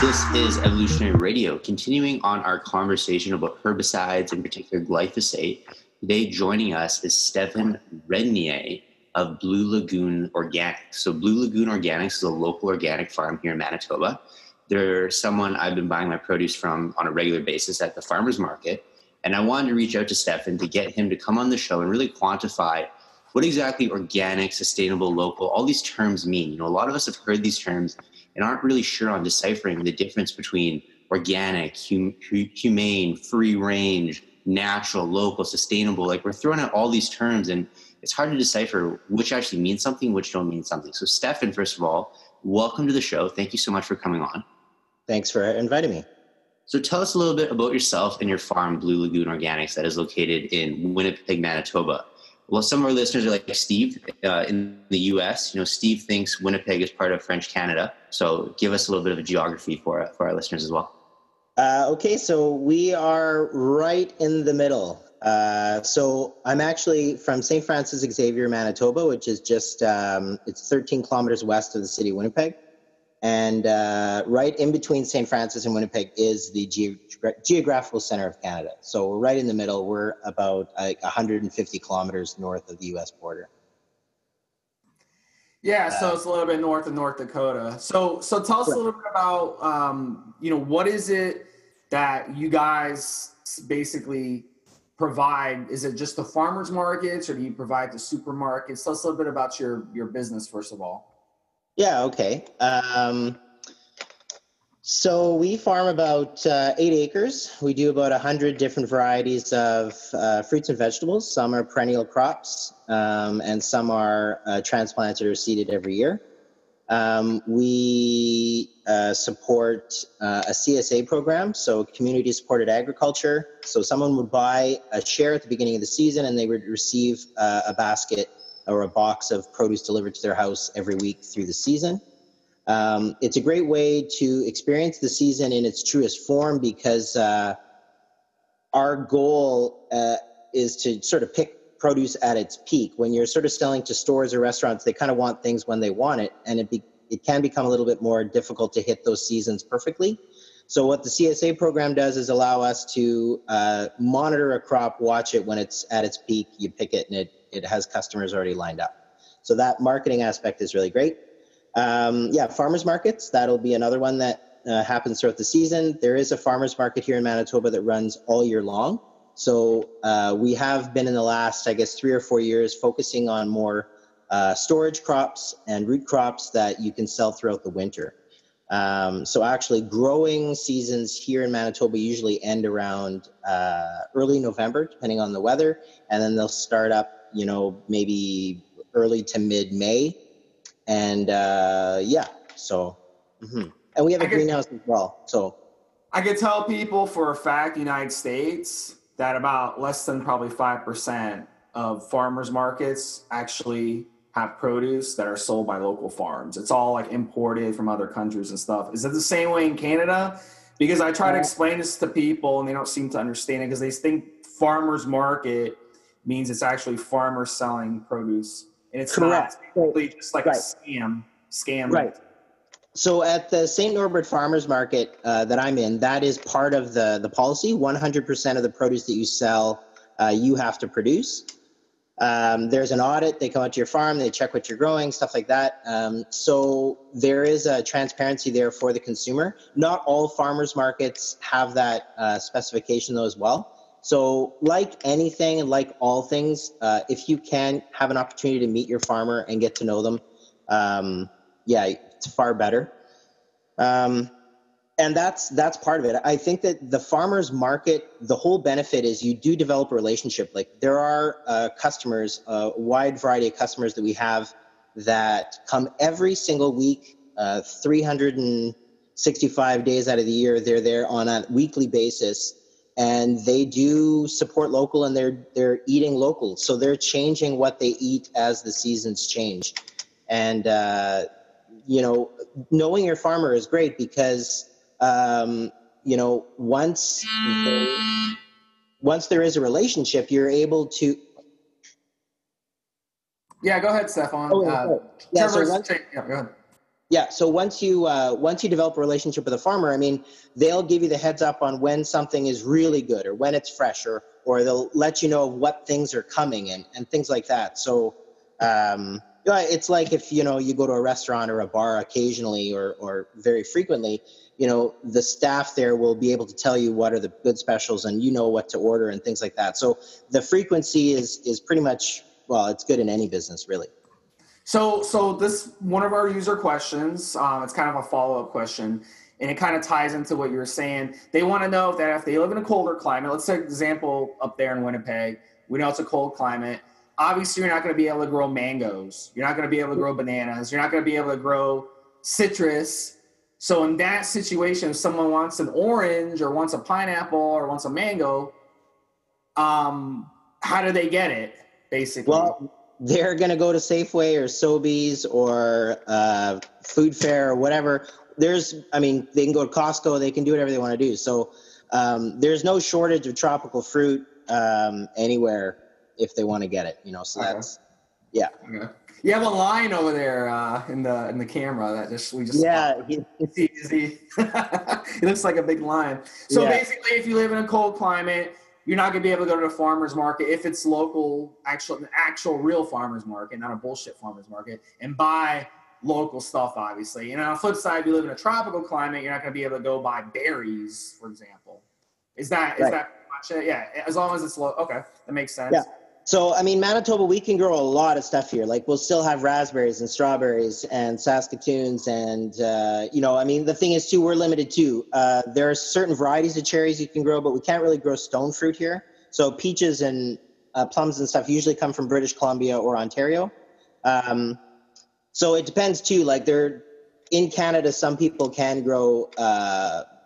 This is Evolutionary Radio. Continuing on our conversation about herbicides, in particular glyphosate, today joining us is Stefan Renier of Blue Lagoon Organics. So Blue Lagoon Organics is a local organic farm here in Manitoba. They're someone I've been buying my produce from on a regular basis at the farmer's market. And I wanted to reach out to Stefan to get him to come on the show and really quantify what exactly organic, sustainable, local, all these terms mean. You know, a lot of us have heard these terms and aren't really sure on deciphering the difference between organic, humane, free range, natural, local, sustainable. Like, we're throwing out all these terms and it's hard to decipher which actually means something, which don't mean something. So Stefan, first of all, welcome to the show. Thank you so much for coming on. Thanks for inviting me. So tell us a little bit about yourself and your farm, Blue Lagoon Organics, that is located in Winnipeg, Manitoba. Well, some of our listeners are like Steve in the U.S. You know, Steve thinks Winnipeg is part of French Canada. So give us a little bit of a geography for our listeners as well. Okay, so we are right in the middle. So I'm actually from St. Francis Xavier, Manitoba, which is just, it's 13 kilometers west of the city of Winnipeg. And right in between St. Francis and Winnipeg is the geographical center of Canada. So we're right in the middle. We're about 150 kilometers north of the U.S. border. Yeah, so it's a little bit north of North Dakota. So tell us a little bit about, you know, what is it that you guys basically provide? Is it just the farmers markets, or do you provide the supermarkets? Tell us a little bit about your business, first of all. Yeah, okay. So we farm about 8 acres. We do about 100 different varieties of fruits and vegetables. Some are perennial crops, and some are transplanted or seeded every year. We support a CSA program, so community supported agriculture. So someone would buy a share at the beginning of the season and they would receive a basket or a box of produce delivered to their house every week through the season. It's a great way to experience the season in its truest form, because our goal is to sort of pick produce at its peak. When you're sort of selling to stores or restaurants, they kind of want things when they want it, and it can become a little bit more difficult to hit those seasons perfectly. So what the CSA program does is allow us to monitor a crop, watch it when it's at its peak, you pick it, and it has customers already lined up. So that marketing aspect is really great. Farmers markets, that'll be another one that happens throughout the season. There is a farmers market here in Manitoba that runs all year long. So we have been in the last, 3 or 4 years, focusing on more storage crops and root crops that you can sell throughout the winter. So actually growing seasons here in Manitoba usually end around early November, depending on the weather, and then they'll start up, you know, maybe early to mid-May. And and we have a greenhouse as well. So I could tell people for a fact, United States, that about less than probably 5% of farmers markets actually have produce that are sold by local farms. It's all like imported from other countries and stuff. Is it the same way in Canada? Because I try to explain this to people and they don't seem to understand it, because they think farmers market means it's actually farmers selling produce, and it's correct. Not. It's basically just like a scam. Right. So at the St. Norbert farmers market that I'm in, that is part of the policy. 100% of the produce that you sell, you have to produce. There's an audit. They come out to your farm. They check what you're growing, stuff like that. So there is a transparency there for the consumer. Not all farmers markets have that specification though as well. So like anything and like all things, if you can have an opportunity to meet your farmer and get to know them, it's far better. And that's part of it. I think that the farmer's market, the whole benefit is you do develop a relationship. Like, there are customers, a wide variety of customers that we have that come every single week, 365 days out of the year. They're there on a weekly basis. and they do support local, and they're eating local. So they're changing what they eat as the seasons change. And, you know, knowing your farmer is great because, you know, once there is a relationship, you're able to. Yeah, go ahead, Stefan. Oh, yeah, go ahead. Yeah, so once you develop a relationship with a farmer, I mean, they'll give you the heads up on when something is really good or when it's fresh, or they'll let you know what things are coming and things like that. So it's like if, you know, you go to a restaurant or a bar occasionally or very frequently, you know, the staff there will be able to tell you what are the good specials and you know what to order and things like that. So the frequency is pretty much, well, it's good in any business, really. So this one of our user questions, it's kind of a follow-up question, and it kind of ties into what you were saying. They want to know that if they live in a colder climate, let's say example up there in Winnipeg, we know it's a cold climate. Obviously, you're not going to be able to grow mangoes. You're not going to be able to grow bananas. You're not going to be able to grow citrus. So in that situation, if someone wants an orange or wants a pineapple or wants a mango, how do they get it, basically? Well, they're going to go to Safeway or Sobeys or Food Fair or whatever. They can go to Costco. They can do whatever they want to do. So there's no shortage of tropical fruit anywhere if they want to get it, you know. So that's, yeah. Okay. You have a line over there in the camera that we just yeah. It's easy. It looks like a big line. So basically, if you live in a cold climate, you're not going to be able to go to the farmer's market if it's local, actual real farmer's market, not a bullshit farmer's market, and buy local stuff, obviously. And on the flip side, if you live in a tropical climate, you're not going to be able to go buy berries, for example. Is that pretty much it? Yeah, as long as it's local. Okay, that makes sense. Yeah. So, I mean, Manitoba, we can grow a lot of stuff here. Like, we'll still have raspberries and strawberries and Saskatoons and, you know, I mean, the thing is, too, we're limited, too. There are certain varieties of cherries you can grow, but we can't really grow stone fruit here. So peaches and plums and stuff usually come from British Columbia or Ontario. So it depends, too. Like, in Canada, some people can grow,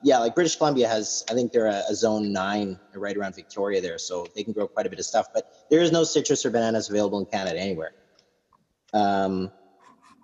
like British Columbia has, I think they're a zone 9 right around Victoria there, so they can grow quite a bit of stuff, but there is no citrus or bananas available in Canada anywhere. And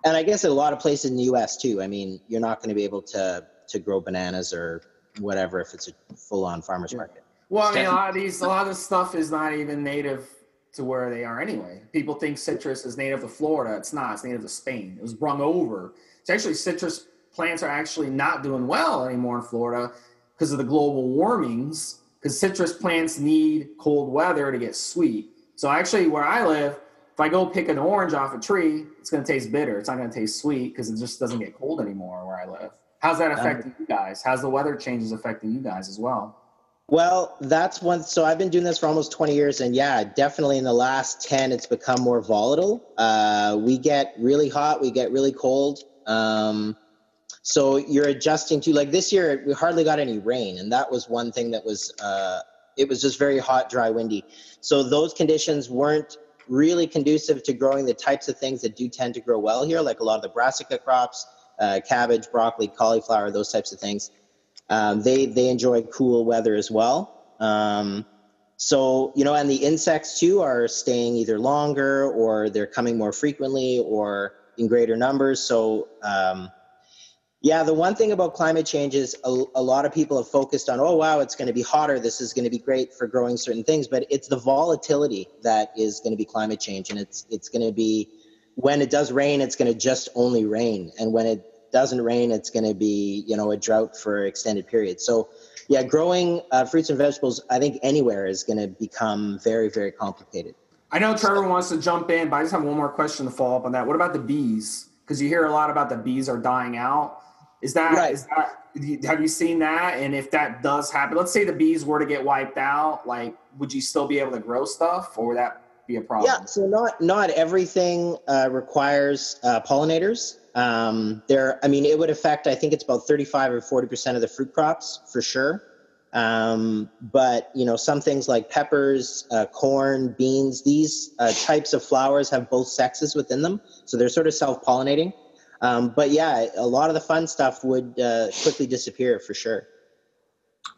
I guess in a lot of places in the U.S. too, I mean, you're not going to be able to grow bananas or whatever if it's a full-on farmer's market. Well, I mean, a lot of this stuff is not even native to where they are anyway. People think citrus is native to Florida. It's not. It's native to Spain. It was brung over. It's actually citrus plants are actually not doing well anymore in Florida because of the global warmings, because citrus plants need cold weather to get sweet. So actually where I live, if I go pick an orange off a tree, it's going to taste bitter. It's not going to taste sweet because it just doesn't get cold anymore where I live. How's that affecting you guys? How's the weather changes affecting you guys as well? Well, that's one. So I've been doing this for almost 20 years, and yeah, definitely in the last 10, it's become more volatile. We get really hot. We get really cold. So you're adjusting to, like, this year we hardly got any rain, and that was one thing that was it was just very hot, dry, windy. So those conditions weren't really conducive to growing the types of things that do tend to grow well here, like a lot of the brassica crops, cabbage, broccoli, cauliflower, those types of things. They enjoy cool weather as well. So, you know, and the insects too are staying either longer or they're coming more frequently or in greater numbers. So yeah, the one thing about climate change is a lot of people have focused on, oh, wow, it's going to be hotter. This is going to be great for growing certain things. But it's the volatility that is going to be climate change. And it's going to be, when it does rain, it's going to just only rain. And when it doesn't rain, it's going to be, you know, a drought for extended periods. So, yeah, growing fruits and vegetables, I think anywhere is going to become very, very complicated. I know Trevor wants to jump in, but I just have one more question to follow up on that. What about the bees? Because you hear a lot about the bees are dying out. Have you seen that? And if that does happen, let's say the bees were to get wiped out, like, would you still be able to grow stuff, or would that be a problem? Yeah, so not everything requires pollinators. It would affect, I think it's about 35 or 40% of the fruit crops for sure. But, you know, some things like peppers, corn, beans, these types of flowers have both sexes within them. So they're sort of self-pollinating. But yeah, a lot of the fun stuff would quickly disappear for sure.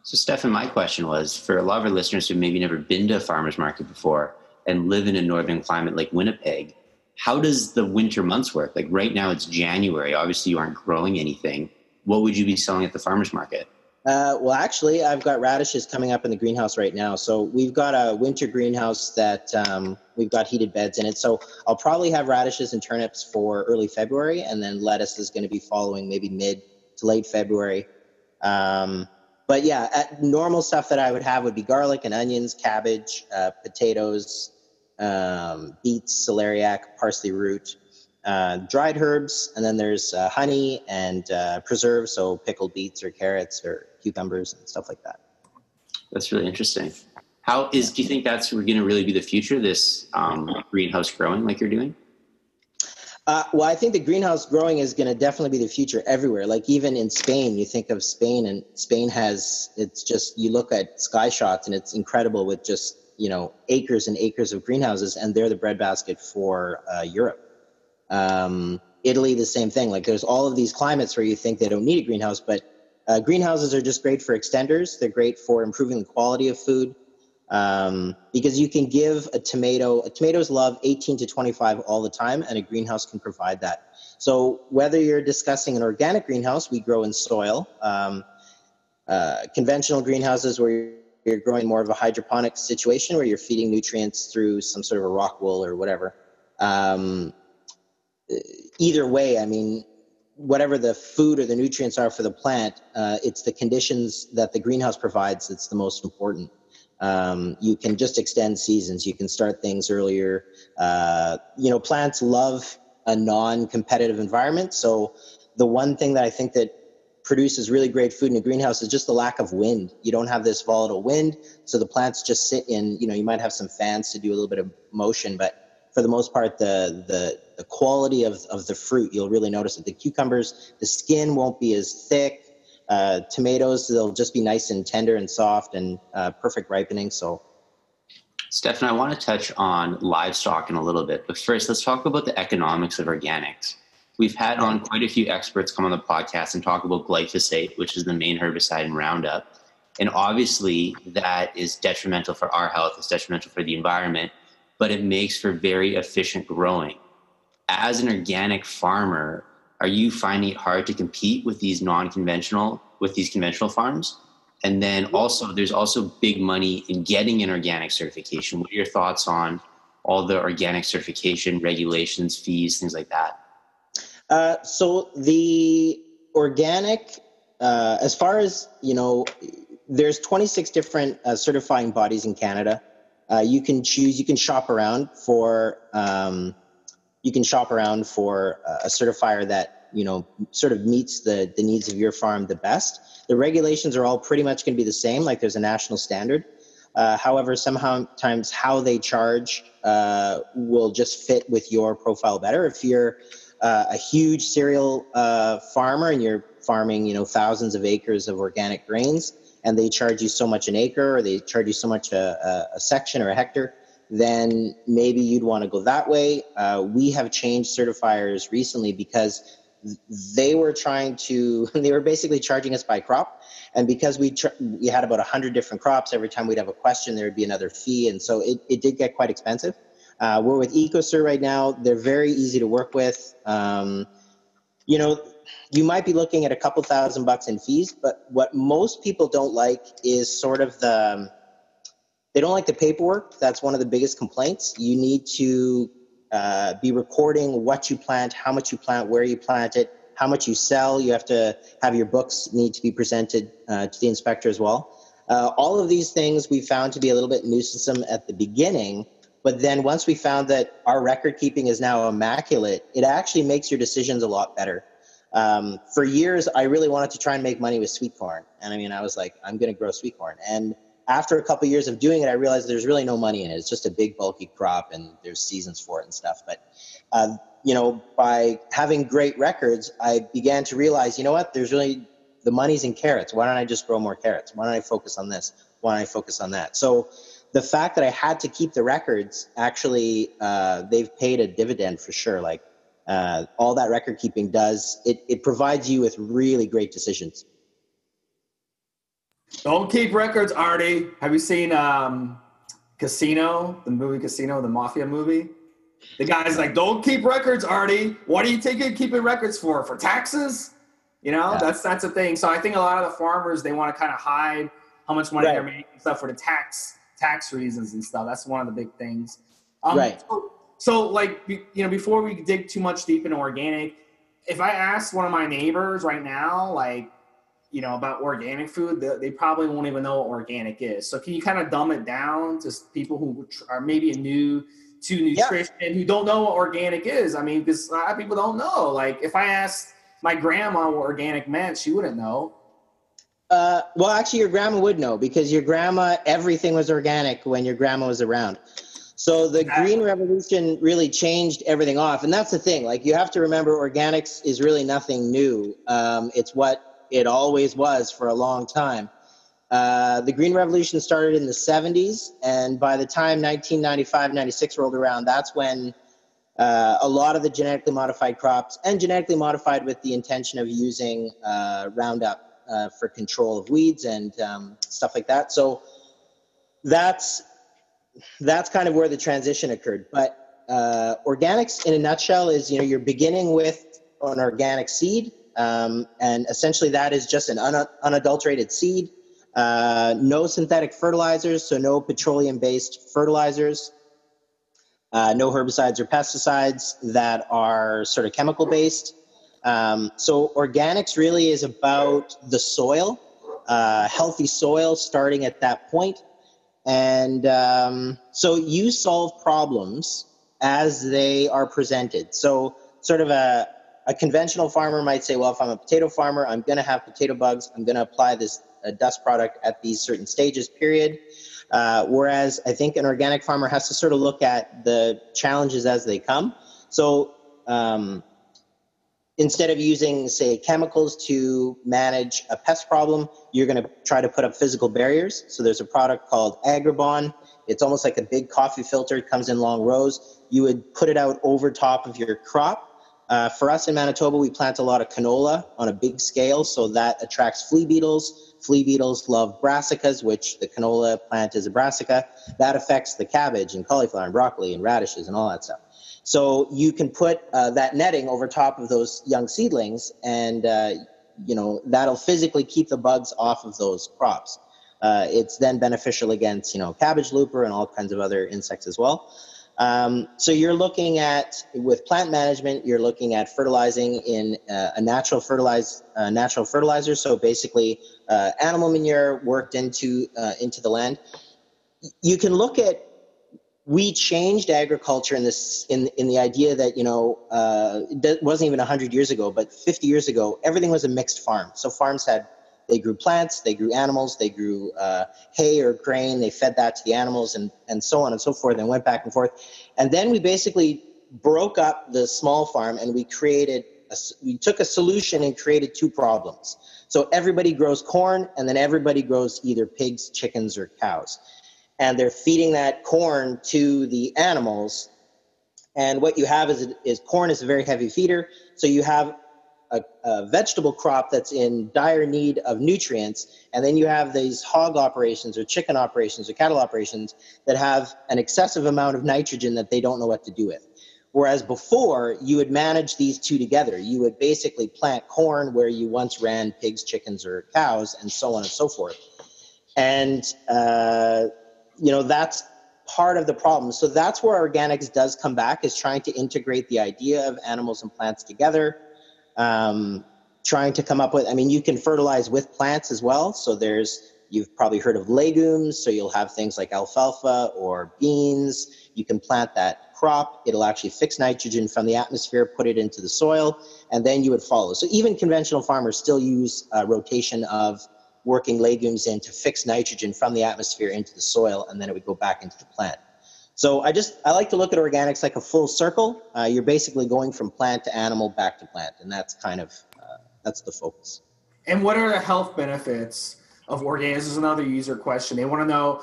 So, Stefan, my question was, for a lot of our listeners who maybe never been to a farmer's market before and live in a northern climate like Winnipeg, how does the winter months work? Like right now it's January. Obviously you aren't growing anything. What would you be selling at the farmer's market? Well, actually, I've got radishes coming up in the greenhouse right now. So we've got a winter greenhouse that we've got heated beds in it. So I'll probably have radishes and turnips for early February, and then lettuce is going to be following maybe mid to late February. But yeah, normal stuff that I would have would be garlic and onions, cabbage, potatoes, beets, celeriac, parsley root, dried herbs, and then there's honey and preserves, so pickled beets or carrots or cucumbers and stuff like that. That's really interesting. Do you think that's going to really be the future, this greenhouse growing like you're doing? Well, I think the greenhouse growing is going to definitely be the future everywhere. Like even in Spain, you think of Spain, and Spain you look at sky shots and it's incredible with just, acres and acres of greenhouses, and they're the breadbasket for Europe. Italy, the same thing. Like there's all of these climates where you think they don't need a greenhouse, but greenhouses are just great for extenders. They're great for improving the quality of food. Because you can give tomatoes love 18 to 25 all the time, and a greenhouse can provide that. So whether you're discussing an organic greenhouse, we grow in soil, conventional greenhouses where you're growing more of a hydroponic situation where you're feeding nutrients through some sort of a rock wool or whatever. Either way, I mean, whatever the food or the nutrients are for the plant, it's the conditions that the greenhouse provides that's the most important. You can just extend seasons. You can start things earlier. Plants love a non-competitive environment. So the one thing that I think that produces really great food in a greenhouse is just the lack of wind. You don't have this volatile wind. So the plants just sit in, you might have some fans to do a little bit of motion, but for the most part, the quality of the fruit, you'll really notice that the cucumbers, the skin won't be as thick. Tomatoes, they'll just be nice and tender and soft and perfect ripening. So, Stefan, I want to touch on livestock in a little bit, but first let's talk about the economics of organics. We've had on quite a few experts come on the podcast and talk about glyphosate, which is the main herbicide in Roundup. And obviously that is detrimental for our health, it's detrimental for the environment, but it makes for very efficient growing. As an organic farmer, are you finding it hard to compete with these conventional farms? And then also, there's also big money in getting an organic certification. What are your thoughts on all the organic certification regulations, fees, things like that? So the organic, as far as, there's 26 different certifying bodies in Canada. You can shop around for a certifier that, sort of meets the needs of your farm the best. The regulations are all pretty much going to be the same, like there's a national standard. However, sometimes how they charge will just fit with your profile better. If you're a huge cereal farmer and you're farming, thousands of acres of organic grains, and they charge you so much an acre, or they charge you so much a section or a hectare, then maybe you'd want to go that way. We have changed certifiers recently because they were basically charging us by crop. And because we had about 100 different crops, every time we'd have a question, there would be another fee. And so it did get quite expensive. We're with EcoCert right now. They're very easy to work with. You might be looking at a couple $1,000 in fees, but what most people don't like is sort of they don't like the paperwork. That's one of the biggest complaints. You need to be recording what you plant, how much you plant, where you plant it, how much you sell. You have to have your books need to be presented to the inspector as well. All of these things we found to be a little bit nuisance at the beginning, but then once we found that our record keeping is now immaculate, it actually makes your decisions a lot better. For years, I really wanted to try and make money with sweet corn. And I mean, I was like, I'm going to grow sweet corn. And after a couple of years of doing it, I realized there's really no money in it. It's just a big, bulky crop, and there's seasons for it and stuff. But, by having great records, I began to realize, there's really the money's in carrots. Why don't I just grow more carrots? Why don't I focus on this? Why don't I focus on that? So the fact that I had to keep the records, actually, they've paid a dividend for sure. Like all that record keeping does, it provides you with really great decisions. Don't keep records, Artie. Have you seen Casino, the movie Casino, the mafia movie? The guy's like, don't keep records, Artie. What are you keeping records for? For taxes? You know, that's the thing. So I think a lot of the farmers, they want to kind of hide how much money they're making and stuff for the tax reasons and stuff. That's one of the big things. So like, you know, before we dig too much deep into organic, if I asked one of my neighbors right now, like, you know, about organic food, they probably won't even know what organic is. So can you kind of dumb it down to people who are maybe new to nutrition who don't know what organic is? I mean, because a lot of people don't know. Like, if I asked my grandma what organic meant, she wouldn't know. Well, actually, your grandma would know, because your grandma, everything was organic when your grandma was around. So the Green Revolution really changed everything off. And that's the thing. Like, you have to remember, organics is really nothing new. It's what it always was for a long time. The Green Revolution started in the 70s, and by the time 1995, 96 rolled around, that's when a lot of the genetically modified crops, and genetically modified with the intention of using Roundup for control of weeds and stuff like that. So that's kind of where the transition occurred. But organics in a nutshell is, you know, you're beginning with an organic seed. And essentially that is just an unadulterated seed, no synthetic fertilizers, so no petroleum-based fertilizers, no herbicides or pesticides that are sort of chemical-based. So organics really is about the soil, healthy soil starting at that point. And so you solve problems as they are presented. So sort of a conventional farmer might say, well, if I'm a potato farmer, I'm going to have potato bugs. I'm going to apply this dust product at these certain stages, period. Whereas I think an organic farmer has to sort of look at the challenges as they come. So instead of using, say, chemicals to manage a pest problem, you're going to try to put up physical barriers. So there's a product called Agribon. It's almost like a big coffee filter. It comes in long rows. You would put it out over top of your crop. For us in Manitoba, we plant a lot of canola on a big scale, so that attracts flea beetles. Flea beetles love brassicas, which the canola plant is a brassica. That affects the cabbage and cauliflower and broccoli and radishes and all that stuff. So you can put that netting over top of those young seedlings, and you know, that'll physically keep the bugs off of those crops. It's then beneficial against, you know, cabbage looper and all kinds of other insects as well. So you're looking at, with plant management, you're looking at fertilizing in a natural fertilizer. So basically, animal manure worked into the land. You can look at, we changed agriculture in this, in the idea that, you know, it wasn't even 100 years ago, but 50 years ago, everything was a mixed farm. So farms had, they grew plants, they grew animals, they grew hay or grain, they fed that to the animals, and so on and so forth, and went back and forth. And then we basically broke up the small farm, and we took a solution and created two problems. So everybody grows corn, and then everybody grows either pigs, chickens, or cows. And they're feeding that corn to the animals. And what you have is corn is a very heavy feeder, so you have a vegetable crop that's in dire need of nutrients, and then you have these hog operations or chicken operations or cattle operations that have an excessive amount of nitrogen that they don't know what to do with. Whereas before, you would manage these two together. You would basically plant corn where you once ran pigs, chickens, or cows, and so on and so forth. And you know, that's part of the problem. So that's where organics does come back, is trying to integrate the idea of animals and plants together. Trying to come up with, I mean, you can fertilize with plants as well. So you've probably heard of legumes. So you'll have things like alfalfa or beans. You can plant that crop. It'll actually fix nitrogen from the atmosphere, put it into the soil, and then you would follow. So even conventional farmers still use a rotation of working legumes in to fix nitrogen from the atmosphere into the soil, and then it would go back into the plant. So I like to look at organics like a full circle. You're basically going from plant to animal, back to plant, and that's kind of that's the focus. And what are the health benefits of organics? This is another user question. They want to know.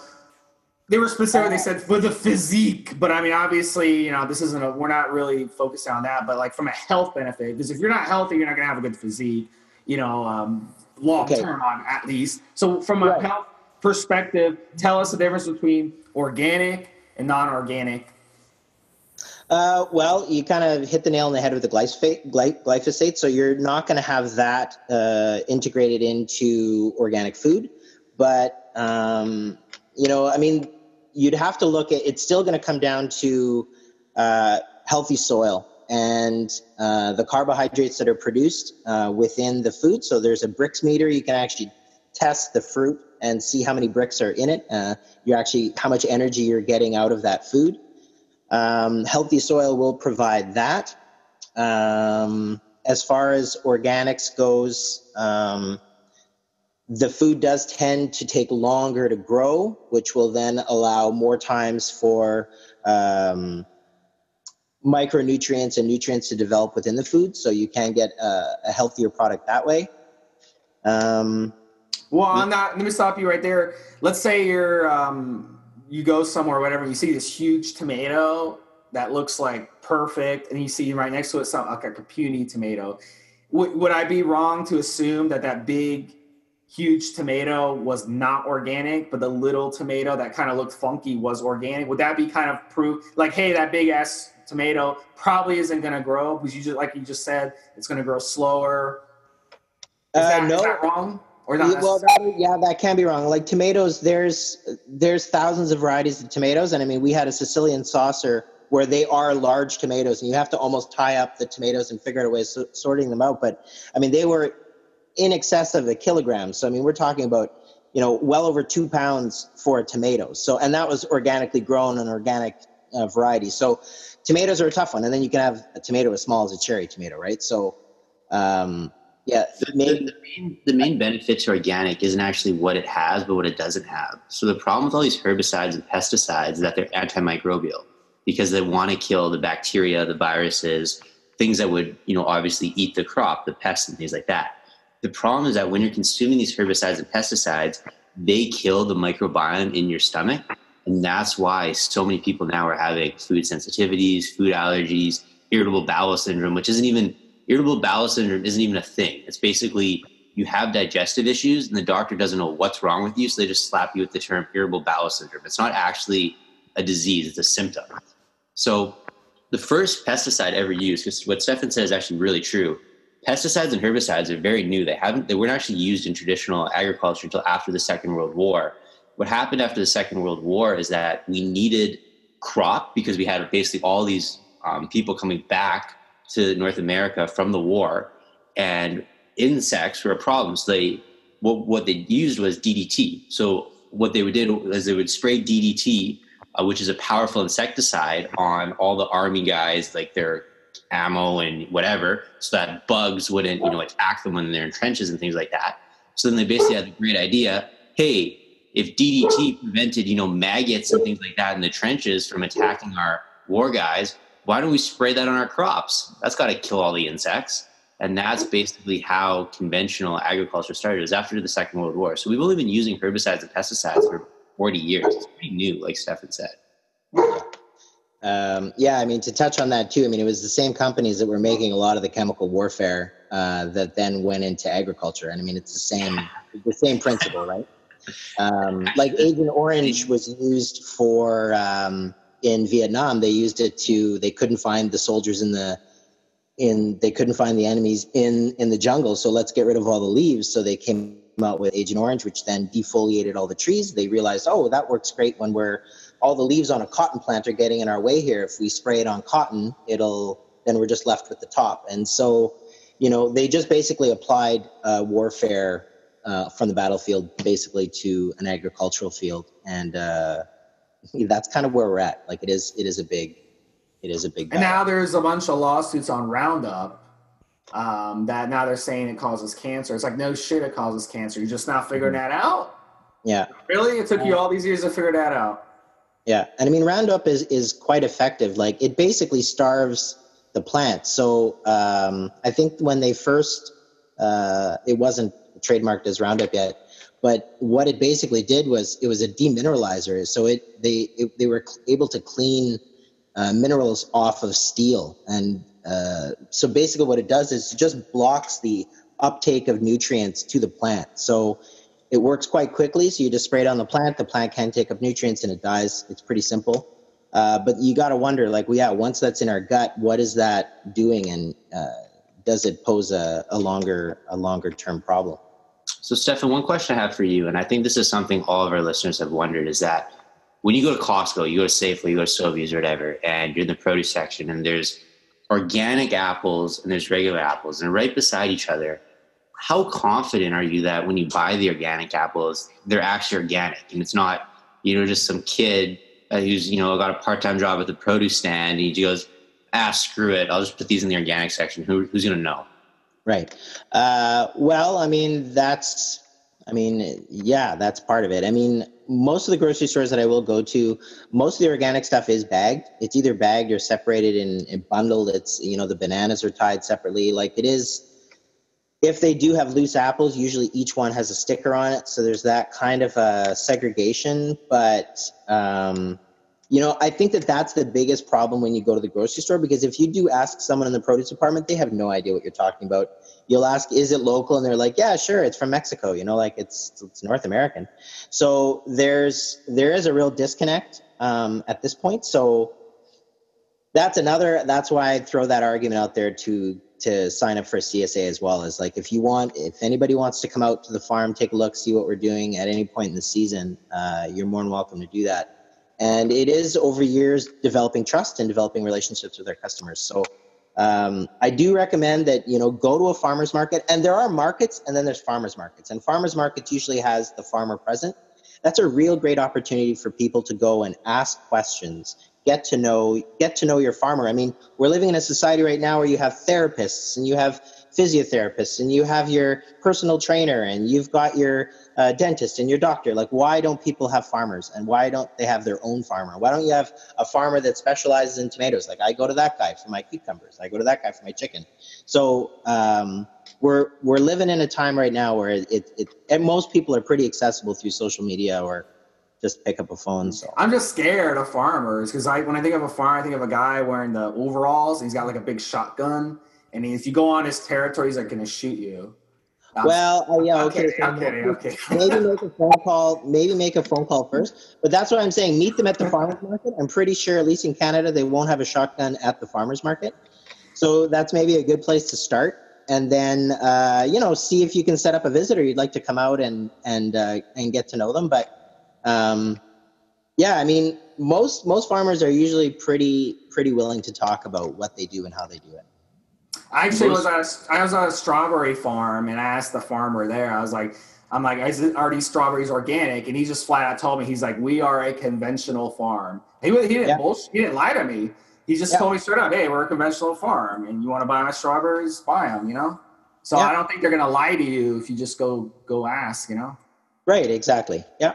They were specific. They said for the physique, but I mean, obviously, you know, this isn't. We're not really focused on that, but like from a health benefit, because if you're not healthy, you're not going to have a good physique. You know, long term on, at least. So from a health perspective, tell us the difference between organic and non-organic. Well, you kind of hit the nail on the head with the glyphosate. So you're not going to have that integrated into organic food. But, you know, I mean, you'd have to look at, it's still going to come down to healthy soil and the carbohydrates that are produced within the food. So there's a Brix meter. You can actually test the fruit and see how many bricks are in it. You're actually, how much energy you're getting out of that food. Healthy soil will provide that. As far as organics goes, the food does tend to take longer to grow, which will then allow more times for micronutrients and nutrients to develop within the food. So you can get a healthier product that way. Well, on that, let me stop you right there. Let's say you're, you go somewhere, whatever, you see this huge tomato that looks like perfect, and you see right next to it something like a puny tomato. Would I be wrong to assume that that big, huge tomato was not organic, but the little tomato that kind of looked funky was organic? Would that be kind of proof, like, hey, that big ass tomato probably isn't going to grow because you just, like you just said, it's going to grow slower? Is that wrong? Or not? Well, that can be wrong. Like tomatoes, there's thousands of varieties of tomatoes. And I mean, we had a Sicilian saucer where they are large tomatoes, and you have to almost tie up the tomatoes and figure out a way of sorting them out. But I mean, they were in excess of a kilogram. So I mean, we're talking about, you know, well over 2 pounds for a tomato. So, and that was organically grown, an organic variety. So tomatoes are a tough one. And then you can have a tomato as small as a cherry tomato, right? So, yeah, the main benefit to organic isn't actually what it has, but what it doesn't have. So the problem with all these herbicides and pesticides is that they're antimicrobial because they want to kill the bacteria, the viruses, things that would, you know, obviously eat the crop, the pests and things like that. The problem is that when you're consuming these herbicides and pesticides, they kill the microbiome in your stomach. And that's why so many people now are having food sensitivities, food allergies, irritable bowel syndrome, which isn't even... Irritable bowel syndrome isn't even a thing. It's basically you have digestive issues and the doctor doesn't know what's wrong with you, so they just slap you with the term irritable bowel syndrome. It's not actually a disease, it's a symptom. So the first pesticide ever used, because what Stefan said is actually really true, pesticides and herbicides are very new. They weren't actually used in traditional agriculture until after the Second World War. What happened after the Second World War is that we needed crop because we had basically all these people coming back to North America from the war, and insects were a problem. So what they used was DDT. So what they would do is they would spray DDT, which is a powerful insecticide, on all the army guys, like their ammo and whatever, so that bugs wouldn't, you know, attack them when they're in trenches and things like that. So then they basically had the great idea, hey, if DDT prevented, you know, maggots and things like that in the trenches from attacking our war guys, why don't we spray that on our crops? That's got to kill all the insects. And that's basically how conventional agriculture started. It was after the Second World War. So we've only been using herbicides and pesticides for 40 years. It's pretty new, like Stefan said. Yeah, I mean, to touch on that too, I mean, it was the same companies that were making a lot of the chemical warfare that then went into agriculture. And I mean, it's the same principle, right? Like Agent Orange was used for... in Vietnam, they used it to, they couldn't find the soldiers they couldn't find the enemies in the jungle. So let's get rid of all the leaves. So they came out with Agent Orange, which then defoliated all the trees. They realized, oh, that works great when all the leaves on a cotton plant are getting in our way here. If we spray it on cotton, then we're just left with the top. And so, you know, they just basically applied warfare from the battlefield basically to an agricultural field. And, that's kind of where we're at. Like it is a big battle. And now there's a bunch of lawsuits on Roundup that now they're saying it causes cancer. It's like, no shit, it causes cancer. You're just not figuring that out. Yeah. Really? It took you all these years to figure that out. Yeah. And I mean, Roundup is quite effective. Like it basically starves the plant. So I think when they first, it wasn't trademarked as Roundup yet, but what it basically did was it was a demineralizer. So they were able to clean minerals off of steel. And so basically what it does is it just blocks the uptake of nutrients to the plant. So it works quite quickly. So you just spray it on the plant can take up nutrients and it dies. It's pretty simple. But you got to wonder, like, well, yeah, once that's in our gut, what is that doing? And does it pose a longer term problem? So, Stefan, one question I have for you, and I think this is something all of our listeners have wondered, is that when you go to Costco, you go to Safeway, you go to Sobeys or whatever, and you're in the produce section, and there's organic apples and there's regular apples, and right beside each other, how confident are you that when you buy the organic apples, they're actually organic and it's not, you know, just some kid who's, you know, got a part-time job at the produce stand and he goes, screw it, I'll just put these in the organic section. Who's going to know? Right. That's part of it. I mean, most of the grocery stores that I will go to, most of the organic stuff is bagged. It's either bagged or separated and bundled. It's, you know, the bananas are tied separately. Like it is, if they do have loose apples, usually each one has a sticker on it. So there's that kind of a segregation. But, you know, I think that that's the biggest problem when you go to the grocery store, because if you do ask someone in the produce department, they have no idea what you're talking about. You'll ask, is it local? And they're like, yeah, sure, it's from Mexico. You know, like it's North American. So there is a real disconnect at this point. So that's why I throw that argument out there to sign up for a CSA as well. As like, if anybody wants to come out to the farm, take a look, see what we're doing at any point in the season, you're more than welcome to do that. And it is over years developing trust and developing relationships with our customers. So I do recommend that, you know, go to a farmer's market, and there are markets and then there's farmer's markets, and farmer's markets usually has the farmer present. That's a real great opportunity for people to go and ask questions, get to know your farmer. I mean, we're living in a society right now where you have therapists and you have physiotherapists and you have your personal trainer and you've got your dentist and your doctor. Like, why don't people have farmers, and why don't they have their own farmer? Why don't you have a farmer that specializes in tomatoes? Like, I go to that guy for my cucumbers. I go to that guy for my chicken. So we're living in a time right now where it and most people are pretty accessible through social media or just pick up a phone. So I'm just scared of farmers because when I think of a farm, I think of a guy wearing the overalls and he's got like a big shotgun. And if you go on his territory, he's like going to shoot you. Okay. Maybe make a phone call first. But that's what I'm saying. Meet them at the farmer's market. I'm pretty sure, at least in Canada, they won't have a shotgun at the farmer's market. So that's maybe a good place to start. And then, you know, see if you can set up a visitor you'd like to come out and get to know them. But, yeah, I mean, most farmers are usually pretty willing to talk about what they do and how they do it. I was on a strawberry farm, and I asked the farmer there. I'm like, are these strawberries organic? And he just flat out told me, he's like, we are a conventional farm. He didn't bullshit. He didn't lie to me. He just told me straight up, hey, we're a conventional farm, and you want to buy my strawberries, buy them, you know? So I don't think they're going to lie to you if you just go ask, you know? Right. Exactly. Yeah.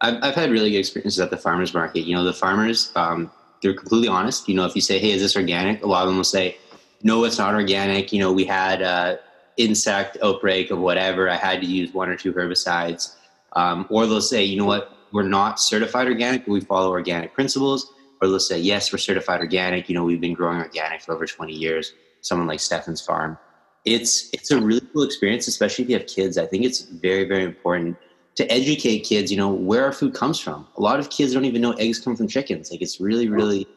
I've had really good experiences at the farmer's market. You know, the farmers, they're completely honest. You know, if you say, hey, is this organic? A lot of them will say, no, it's not organic. You know, we had an insect outbreak of whatever. I had to use one or two herbicides. Or they'll say, you know what, we're not certified organic, but we follow organic principles. Or they'll say, yes, we're certified organic. You know, we've been growing organic for over 20 years. Someone like Stefan's farm. It's a really cool experience, especially if you have kids. I think it's very, very important to educate kids, you know, where our food comes from. A lot of kids don't even know eggs come from chickens. Like, it's really, really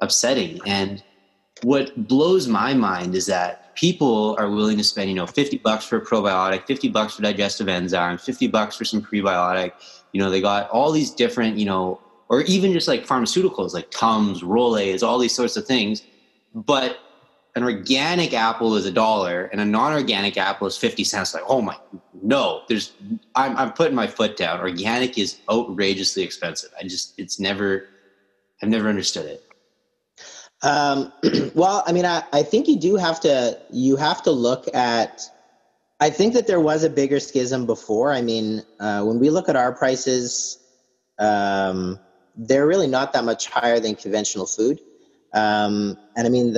upsetting. And what blows my mind is that people are willing to spend, you know, $50 for a probiotic, $50 for digestive enzymes, $50 for some prebiotic. You know, they got all these different, you know, or even just like pharmaceuticals like Tums, Rolaids, all these sorts of things. But an organic apple is $1 and a non-organic apple is 50 cents. Like, oh my, no, I'm putting my foot down. Organic is outrageously expensive. I've never understood it. Well, I mean, I think you have to look at, I think that there was a bigger schism before. I mean, when we look at our prices, they're really not that much higher than conventional food. And I mean,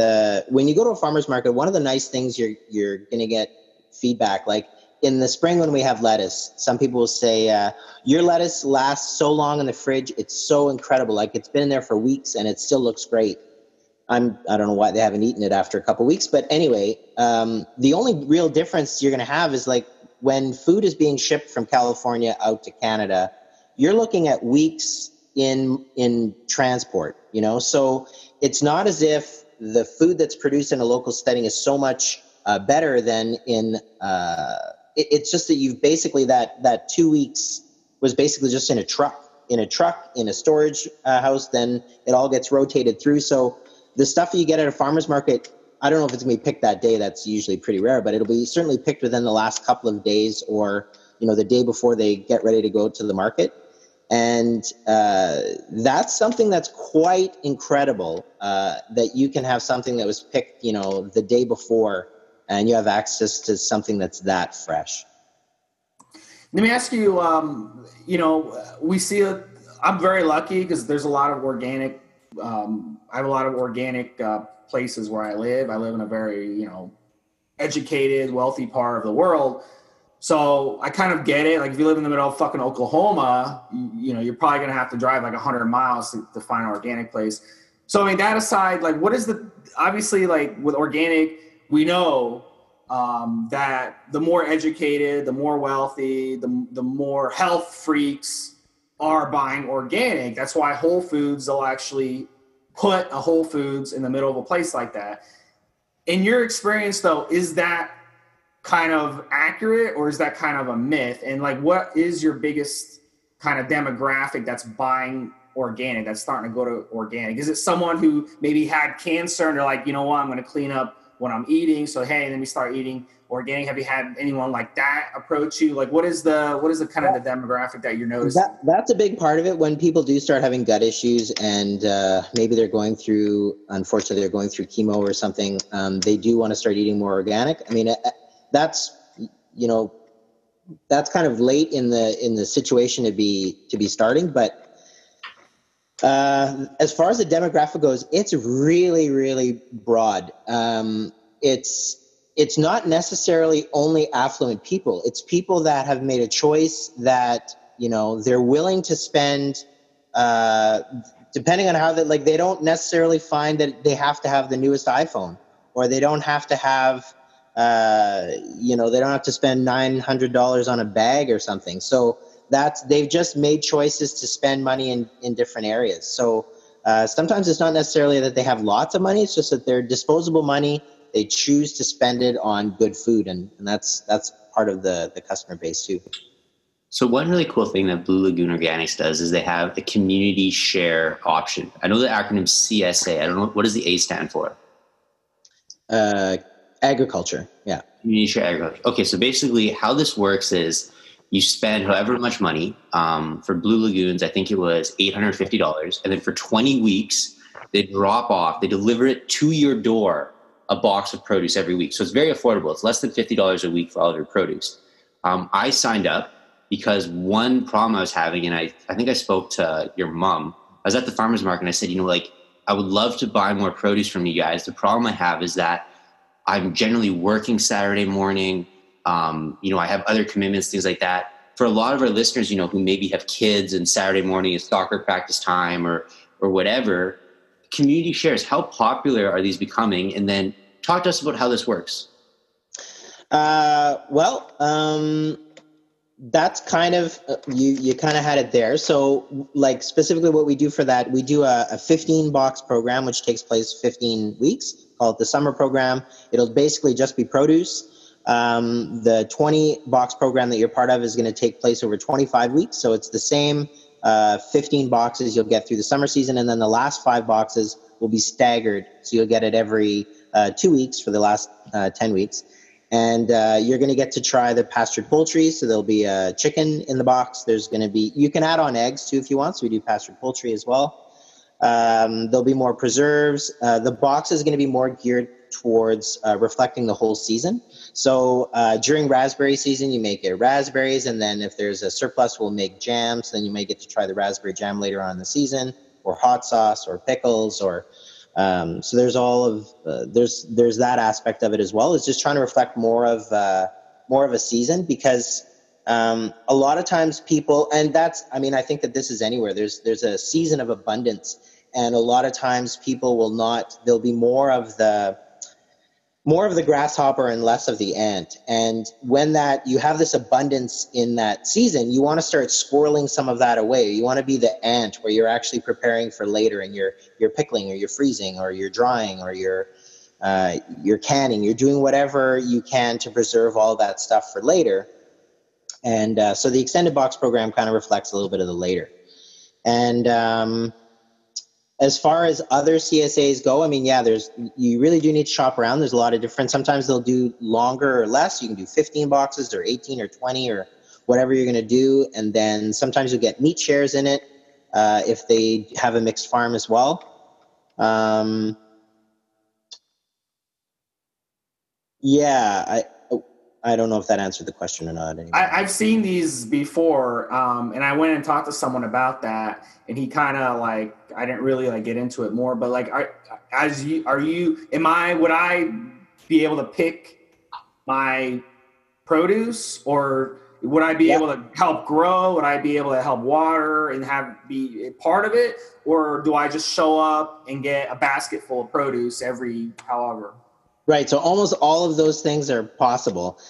when you go to a farmer's market, one of the nice things you're going to get feedback, like in the spring when we have lettuce, some people will say, your lettuce lasts so long in the fridge. It's so incredible. Like, it's been in there for weeks and it still looks great. I don't know why they haven't eaten it after a couple of weeks. But anyway, the only real difference you're going to have is like when food is being shipped from California out to Canada, you're looking at weeks in transport, you know? So it's not as if the food that's produced in a local setting is so much better than in, it's just that you've basically that 2 weeks was basically just in a truck, in a storage house, then it all gets rotated through. So the stuff that you get at a farmer's market, I don't know if it's going to be picked that day. That's usually pretty rare, but it'll be certainly picked within the last couple of days or, you know, the day before they get ready to go to the market. And that's something that's quite incredible, that you can have something that was picked, you know, the day before, and you have access to something that's that fresh. Let me ask you, you know, we see I'm very lucky because there's a lot of organic, I have a lot of organic places where I live. I live in a very, you know, educated, wealthy part of the world. So I kind of get it. Like if you live in the middle of fucking Oklahoma, you know, you're probably going to have to drive like 100 miles to find an organic place. So, I mean, that aside, like what is obviously like with organic, we know that the more educated, the more wealthy, the more health freaks are buying organic. That's why Whole Foods will actually put a Whole Foods in the middle of a place like that. In your experience though, is that kind of accurate or is that kind of a myth? And like, what is your biggest kind of demographic that's buying organic, that's starting to go to organic? Is it someone who maybe had cancer and they're like, you know what, I'm going to clean up what I'm eating, so hey, let me start eating organic? Have you had anyone like that approach you? Like, what is the kind of the demographic that you're noticing? That's a big part of it. When people do start having gut issues, and maybe unfortunately they're going through chemo or something, they do want to start eating more organic. I mean, that's kind of late in the situation to be starting, but. As far as the demographic goes, it's really, really broad. It's not necessarily only affluent people. It's people that have made a choice that, you know, they're willing to spend, depending on how that, like, they don't necessarily find that they have to have the newest iPhone, or they don't have to have, they don't have to spend $900 on a bag or something. So, they've just made choices to spend money in different areas. So sometimes it's not necessarily that they have lots of money. It's just that their disposable money, they choose to spend it on good food. And that's part of the customer base too. So one really cool thing that Blue Lagoon Organics does is they have a community share option. I know the acronym CSA. I don't know. What does the A stand for? Agriculture. Yeah. Community share agriculture. Okay. So basically how this works is, you spend however much money, for Blue Lagoons, I think it was $850. And then for 20 weeks, they drop off, they deliver it to your door, a box of produce every week. So it's very affordable. It's less than $50 a week for all of your produce. I signed up because one problem I was having, and I think I spoke to your mom, I was at the farmer's market and I said, you know, like, I would love to buy more produce from you guys. The problem I have is that I'm generally working Saturday morning. I have other commitments, things like that. For a lot of our listeners, you know, who maybe have kids and Saturday morning is soccer practice time or whatever, community shares, how popular are these becoming? And then talk to us about how this works. That's kind of, you kind of had it there. So like specifically what we do for that, we do a 15 box program, which takes place 15 weeks, called the summer program. It'll basically just be produce. The 20 box program that you're part of is going to take place over 25 weeks. So it's the same 15 boxes you'll get through the summer season. And then the last 5 boxes will be staggered. So you'll get it every 2 weeks for the last 10 weeks. And you're going to get to try the pastured poultry. So there'll be a chicken in the box. You can add on eggs too if you want. So we do pastured poultry as well. There'll be more preserves. The box is going to be more geared towards reflecting the whole season. So during raspberry season, you may get raspberries, and then if there's a surplus, we'll make jams. Then you may get to try the raspberry jam later on in the season, or hot sauce, or pickles, or so. There's all of there's that aspect of it as well. It's just trying to reflect more of a season because a lot of times people, and that's, I mean, I think that this is anywhere. There's a season of abundance, And a lot of times people will not, there'll be more of the grasshopper and less of the ant. And when that, you have this abundance in that season, you want to start squirreling some of that away. You want to be the ant where you're actually preparing for later, and you're pickling, or you're freezing, or you're drying, or you're canning, you're doing whatever you can to preserve all that stuff for later. And so the extended box program kind of reflects a little bit of the later. And as far as other CSAs go, I mean, yeah, you really do need to shop around. There's a lot of different, sometimes they'll do longer or less. You can do 15 boxes or 18 or 20 or whatever you're going to do. And then sometimes you'll get meat shares in it if they have a mixed farm as well. I don't know if that answered the question or not. Anyway. I've seen these before, and I went and talked to someone about that, and he kind of like, I didn't really like get into it more, but like, would I be able to pick my produce, or would I be able to help grow? Would I be able to help water and be part of it? Or do I just show up and get a basket full of produce every however? Right. So almost all of those things are possible.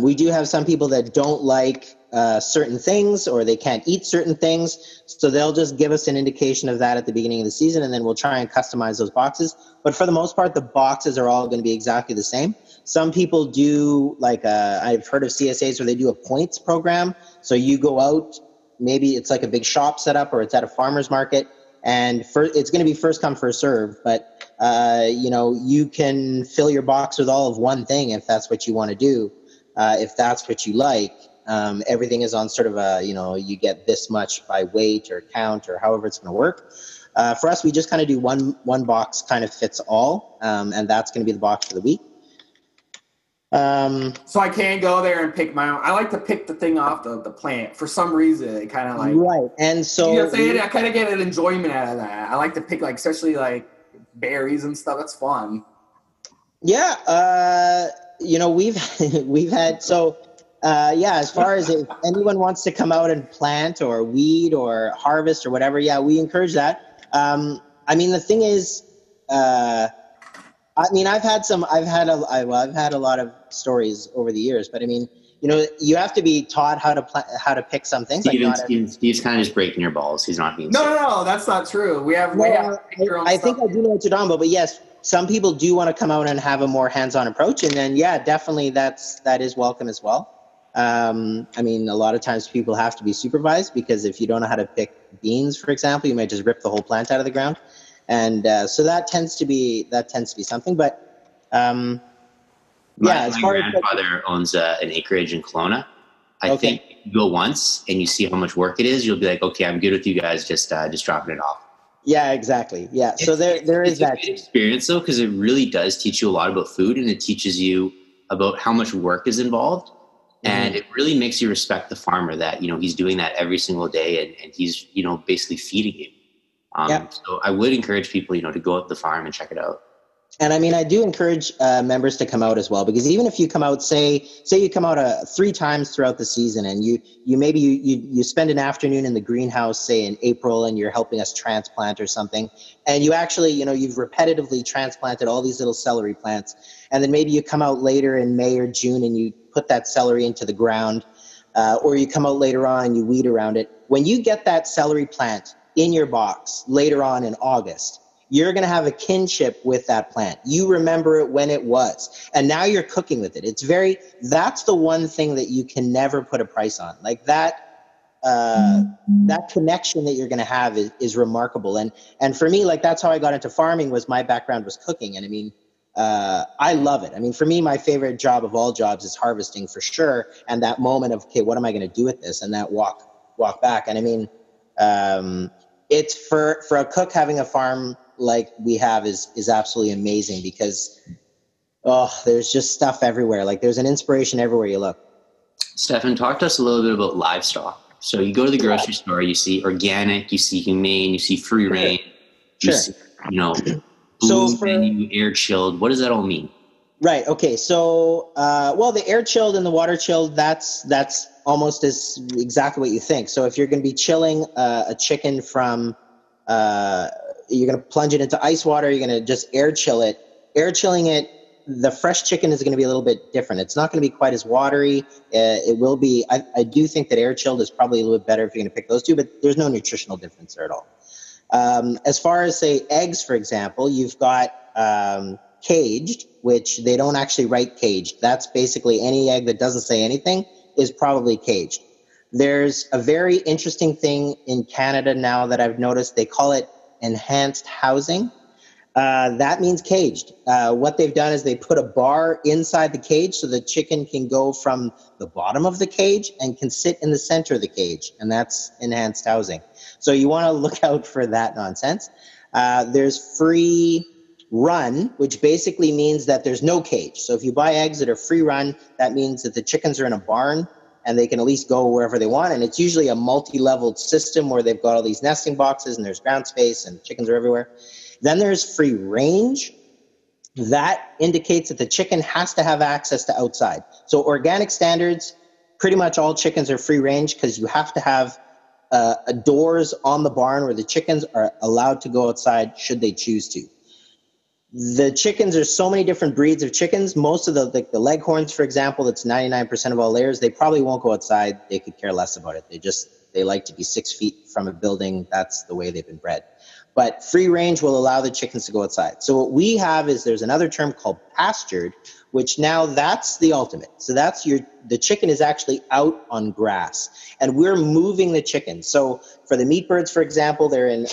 We do have some people that don't like certain things, or they can't eat certain things. So they'll just give us an indication of that at the beginning of the season, and then we'll try and customize those boxes. But for the most part, the boxes are all going to be exactly the same. Some people do like I've heard of CSAs where they do a points program. So you go out, maybe it's like a big shop setup, or it's at a farmer's market, and it's going to be first come, first serve. But you can fill your box with all of one thing if that's what you want to do. If that's what you like, everything is on sort of a, you get this much by weight or count or however it's going to work. For us, we just kind of do one box kind of fits all. And that's going to be the box for the week. So I can go there and pick my own. I like to pick the thing off the plant for some reason. It kind of like, right. And so I kind of get an enjoyment out of that. I like to pick like, especially like berries and stuff. That's fun. Yeah. We've had, as far as if anyone wants to come out and plant or weed or harvest or whatever, yeah, we encourage that. The thing is, I've had a lot of stories over the years, but I mean, you have to be taught how to pick some things. Steve's kind of just breaking your balls. He's not being serious. No, that's not true. I think I do know what you're talking about, but yes, some people do want to come out and have a more hands-on approach, and then yeah, definitely that is welcome as well. A lot of times people have to be supervised, because if you don't know how to pick beans, for example, you might just rip the whole plant out of the ground, and so that tends to be something. But my grandfather owns an acreage in Kelowna. I think you go once and you see how much work it is, you'll be like, okay, I'm good with you guys just dropping it off. Yeah, exactly. Yeah. It's a great experience though, because it really does teach you a lot about food, and it teaches you about how much work is involved. Mm-hmm. And it really makes you respect the farmer that, he's doing that every single day, and he's, basically feeding you. So I would encourage people, to go up the farm and check it out. And I do encourage members to come out as well, because even if you come out, say you come out 3 times throughout the season, and you spend an afternoon in the greenhouse, say in April, and you're helping us transplant or something, and you actually, you've repetitively transplanted all these little celery plants, and then maybe you come out later in May or June and you put that celery into the ground, or you come out later on and you weed around it. When you get that celery plant in your box later on in August, you're going to have a kinship with that plant. You remember it when it was, and now you're cooking with it. That's the one thing that you can never put a price on. Like that connection that you're going to have is remarkable. And for me, like, that's how I got into farming, was my background was cooking. And I love it. For me, my favorite job of all jobs is harvesting for sure. And that moment of, okay, what am I going to do with this? And that walk back. And it's for a cook, having a farm like we have is absolutely amazing, because there's just stuff everywhere. Like, there's an inspiration everywhere you look. Stefan, talk to us a little bit about livestock. So you go to the grocery store, you see organic, you see humane, you see free range, see, air chilled. What does that all mean? Right. Okay. So, the air chilled and the water chilled, that's almost as exactly what you think. So if you're going to be chilling a chicken from You're going to plunge it into ice water. You're going to just air chill it. Air chilling it, the fresh chicken is going to be a little bit different. It's not going to be quite as watery. It will be, I do think that air chilled is probably a little bit better if you're going to pick those two, but there's no nutritional difference there at all. As far as, say, eggs, for example, you've got caged, which they don't actually write caged. That's basically any egg that doesn't say anything is probably caged. There's a very interesting thing in Canada now that I've noticed. They call it enhanced housing. That means caged. What they've done is they put a bar inside the cage so the chicken can go from the bottom of the cage and can sit in the center of the cage, and that's enhanced housing. So you want to look out for that nonsense. There's free run, which basically means that there's no cage. So if you buy eggs that are free run, that means that the chickens are in a barn and they can at least go wherever they want. And it's usually a multi-leveled system where they've got all these nesting boxes and there's ground space and chickens are everywhere. Then there's free range. That indicates that the chicken has to have access to outside. So organic standards, pretty much all chickens are free range because you have to have doors on the barn where the chickens are allowed to go outside should they choose to. The chickens, there's so many different breeds of chickens. Most of the leghorns, for example, that's 99% of all layers, they probably won't go outside. They could care less about it. They like to be 6 feet from a building. That's the way they've been bred. But free range will allow the chickens to go outside. So what we have is there's another term called pastured, which now that's the ultimate. So that's the chicken is actually out on grass and we're moving the chicken. So for the meat birds, for example, they're in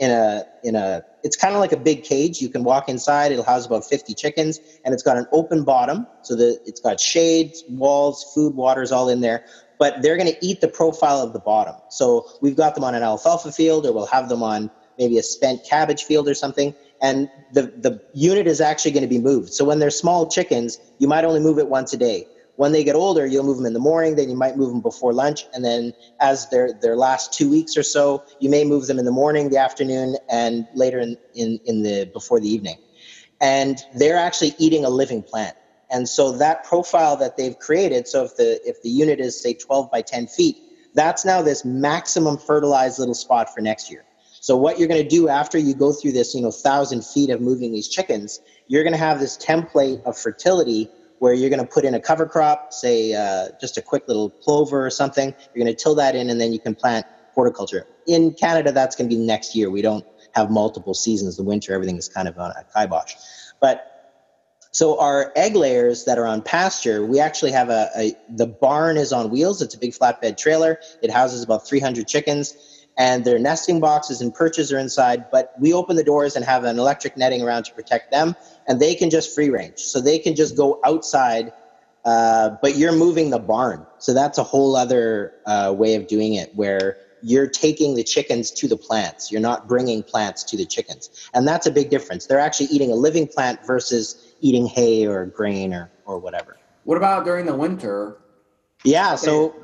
a it's kind of like a big cage. You can walk inside. It'll house about 50 chickens and it's got an open bottom. So it's got shades, walls, food, water's all in there, but they're going to eat the profile of the bottom. So we've got them on an alfalfa field, or we'll have them on maybe a spent cabbage field or something. And the unit is actually going to be moved. So when they're small chickens, you might only move it once a day. When they get older, you'll move them in the morning, then you might move them before lunch. And then as their last 2 weeks or so, you may move them in the morning, the afternoon, and later before the evening. And they're actually eating a living plant. And so that profile that they've created, so if the unit is, say, 12 by 10 feet, that's now this maximum fertilized little spot for next year. So what you're going to do after you go through this, 1,000 feet of moving these chickens, you're going to have this template of fertility where you're going to put in a cover crop, say just a quick little clover or something. You're going to till that in, and then you can plant horticulture. In Canada, that's going to be next year. We don't have multiple seasons. The winter, everything is kind of on a kibosh. So our egg layers that are on pasture, we actually have the barn is on wheels. It's a big flatbed trailer. It houses about 300 chickens. And their nesting boxes and perches are inside, but we open the doors and have an electric netting around to protect them, and they can just free range. So they can just go outside, but you're moving the barn. So that's a whole other way of doing it, where you're taking the chickens to the plants. You're not bringing plants to the chickens. And that's a big difference. They're actually eating a living plant versus eating hay or grain or whatever. What about during the winter? Yeah, so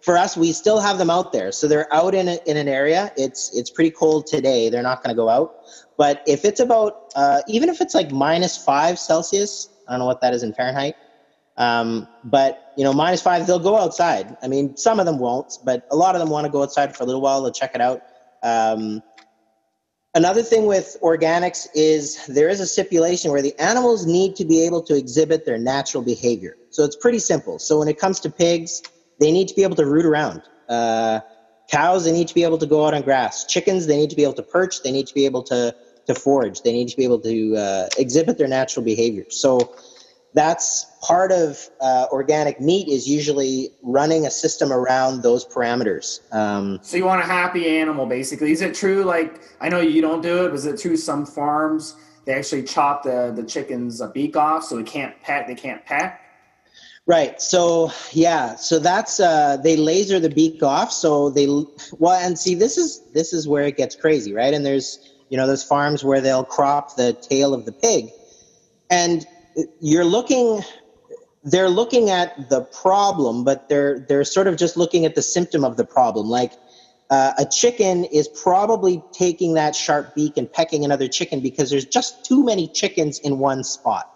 for us, we still have them out there. So they're out in an area. It's pretty cold today. They're not going to go out. But if it's about, even if it's like -5 Celsius, I don't know what that is in Fahrenheit, but, -5, they'll go outside. I mean, some of them won't, but a lot of them want to go outside for a little while. They'll check it out. Another thing with organics is there is a stipulation where the animals need to be able to exhibit their natural behavior. So it's pretty simple. So when it comes to pigs, they need to be able to root around. Cows, they need to be able to go out on grass. Chickens, they need to be able to perch. They need to be able to forage. They need to be able to exhibit their natural behavior. So that's part of organic meat, is usually running a system around those parameters. So you want a happy animal, basically. Is it true, I know you don't do it, but is it true some farms, they actually chop the chicken's beak off so they can't pet? Right. So, yeah. So that's, they laser the beak off. So this is where it gets crazy, right? And there's, there's farms where they'll crop the tail of the pig, and they're looking at the problem, but they're sort of just looking at the symptom of the problem. A chicken is probably taking that sharp beak and pecking another chicken because there's just too many chickens in one spot.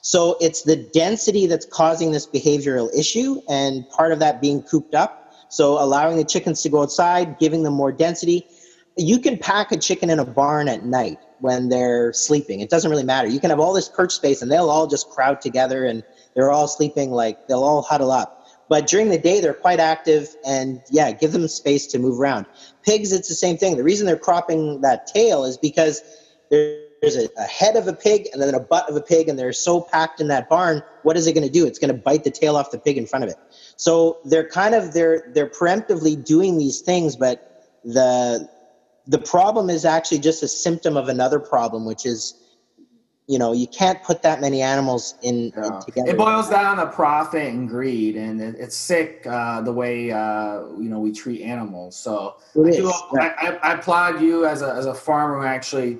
So it's the density that's causing this behavioral issue, and part of that being cooped up. So allowing the chickens to go outside, giving them more density. you can pack a chicken in a barn at night when they're sleeping. It doesn't really matter. You can have all this perch space and they'll all just crowd together and they're all sleeping, like they'll all huddle up. But during the day, they're quite active, and yeah, give them space to move around. Pigs, it's the same thing. The reason they're cropping that tail is because there's a head of a pig and then a butt of a pig, and they're so packed in that barn. What is it going to do? It's going to bite the tail off the pig in front of it. So they're kind of, they're preemptively doing these things, but the problem is actually just a symptom of another problem, which is, you know, you can't put that many animals in together. It boils down to profit and greed, and it's sick the way you know, we treat animals. So I applaud you as a farmer who actually,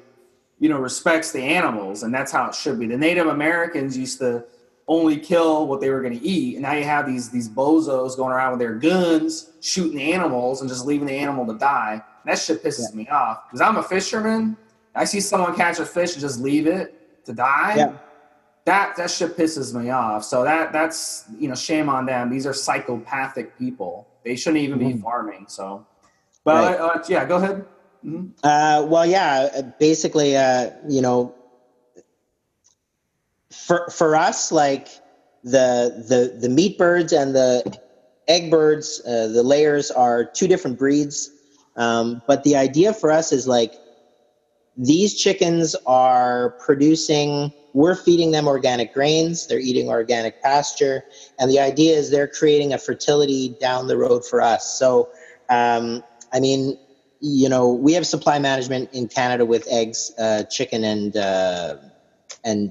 you know, respects the animals, and that's how it should be. The Native Americans used to only kill what they were going to eat, and now you have these bozos going around with their guns shooting animals and just leaving the animal to die. And that shit pisses me off because I'm a fisherman. I see someone catch a fish and just leave it to die, that shit pisses me off. So that's, you know, shame on them. These are psychopathic people. They shouldn't even be farming. So, but yeah, go ahead. Mm-hmm. Basically, you know, for us, like the meat birds and the egg birds, the layers are two different breeds. But the idea for us is like, these chickens are producing, we're feeding them organic grains, they're eating organic pasture, and the idea is they're creating a fertility down the road for us. So, I mean, you know, we have supply management in Canada with eggs, chicken, and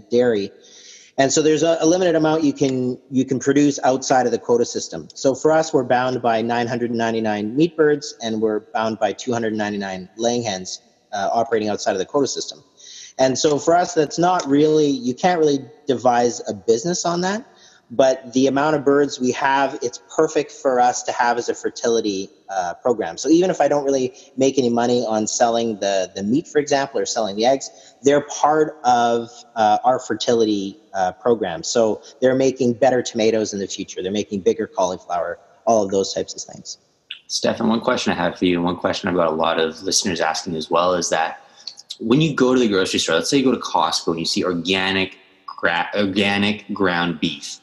dairy. And so there's a limited amount you can produce outside of the quota system. So for us, we're bound by 999 meat birds, and we're bound by 299 laying hens. Operating outside of the quota system. And so for us, that's not really, you can't really devise a business on that, but the amount of birds we have, it's perfect for us to have as a fertility program. So even if I don't really make any money on selling the meat, for example, or selling the eggs, they're part of our fertility program. So they're making better tomatoes in the future. They're making bigger cauliflower, all of those types of things. Stefan, one question I have for you, and one question I've got a lot of listeners asking as well, is that when you go to the grocery store, let's say you go to Costco and you see organic ground beef,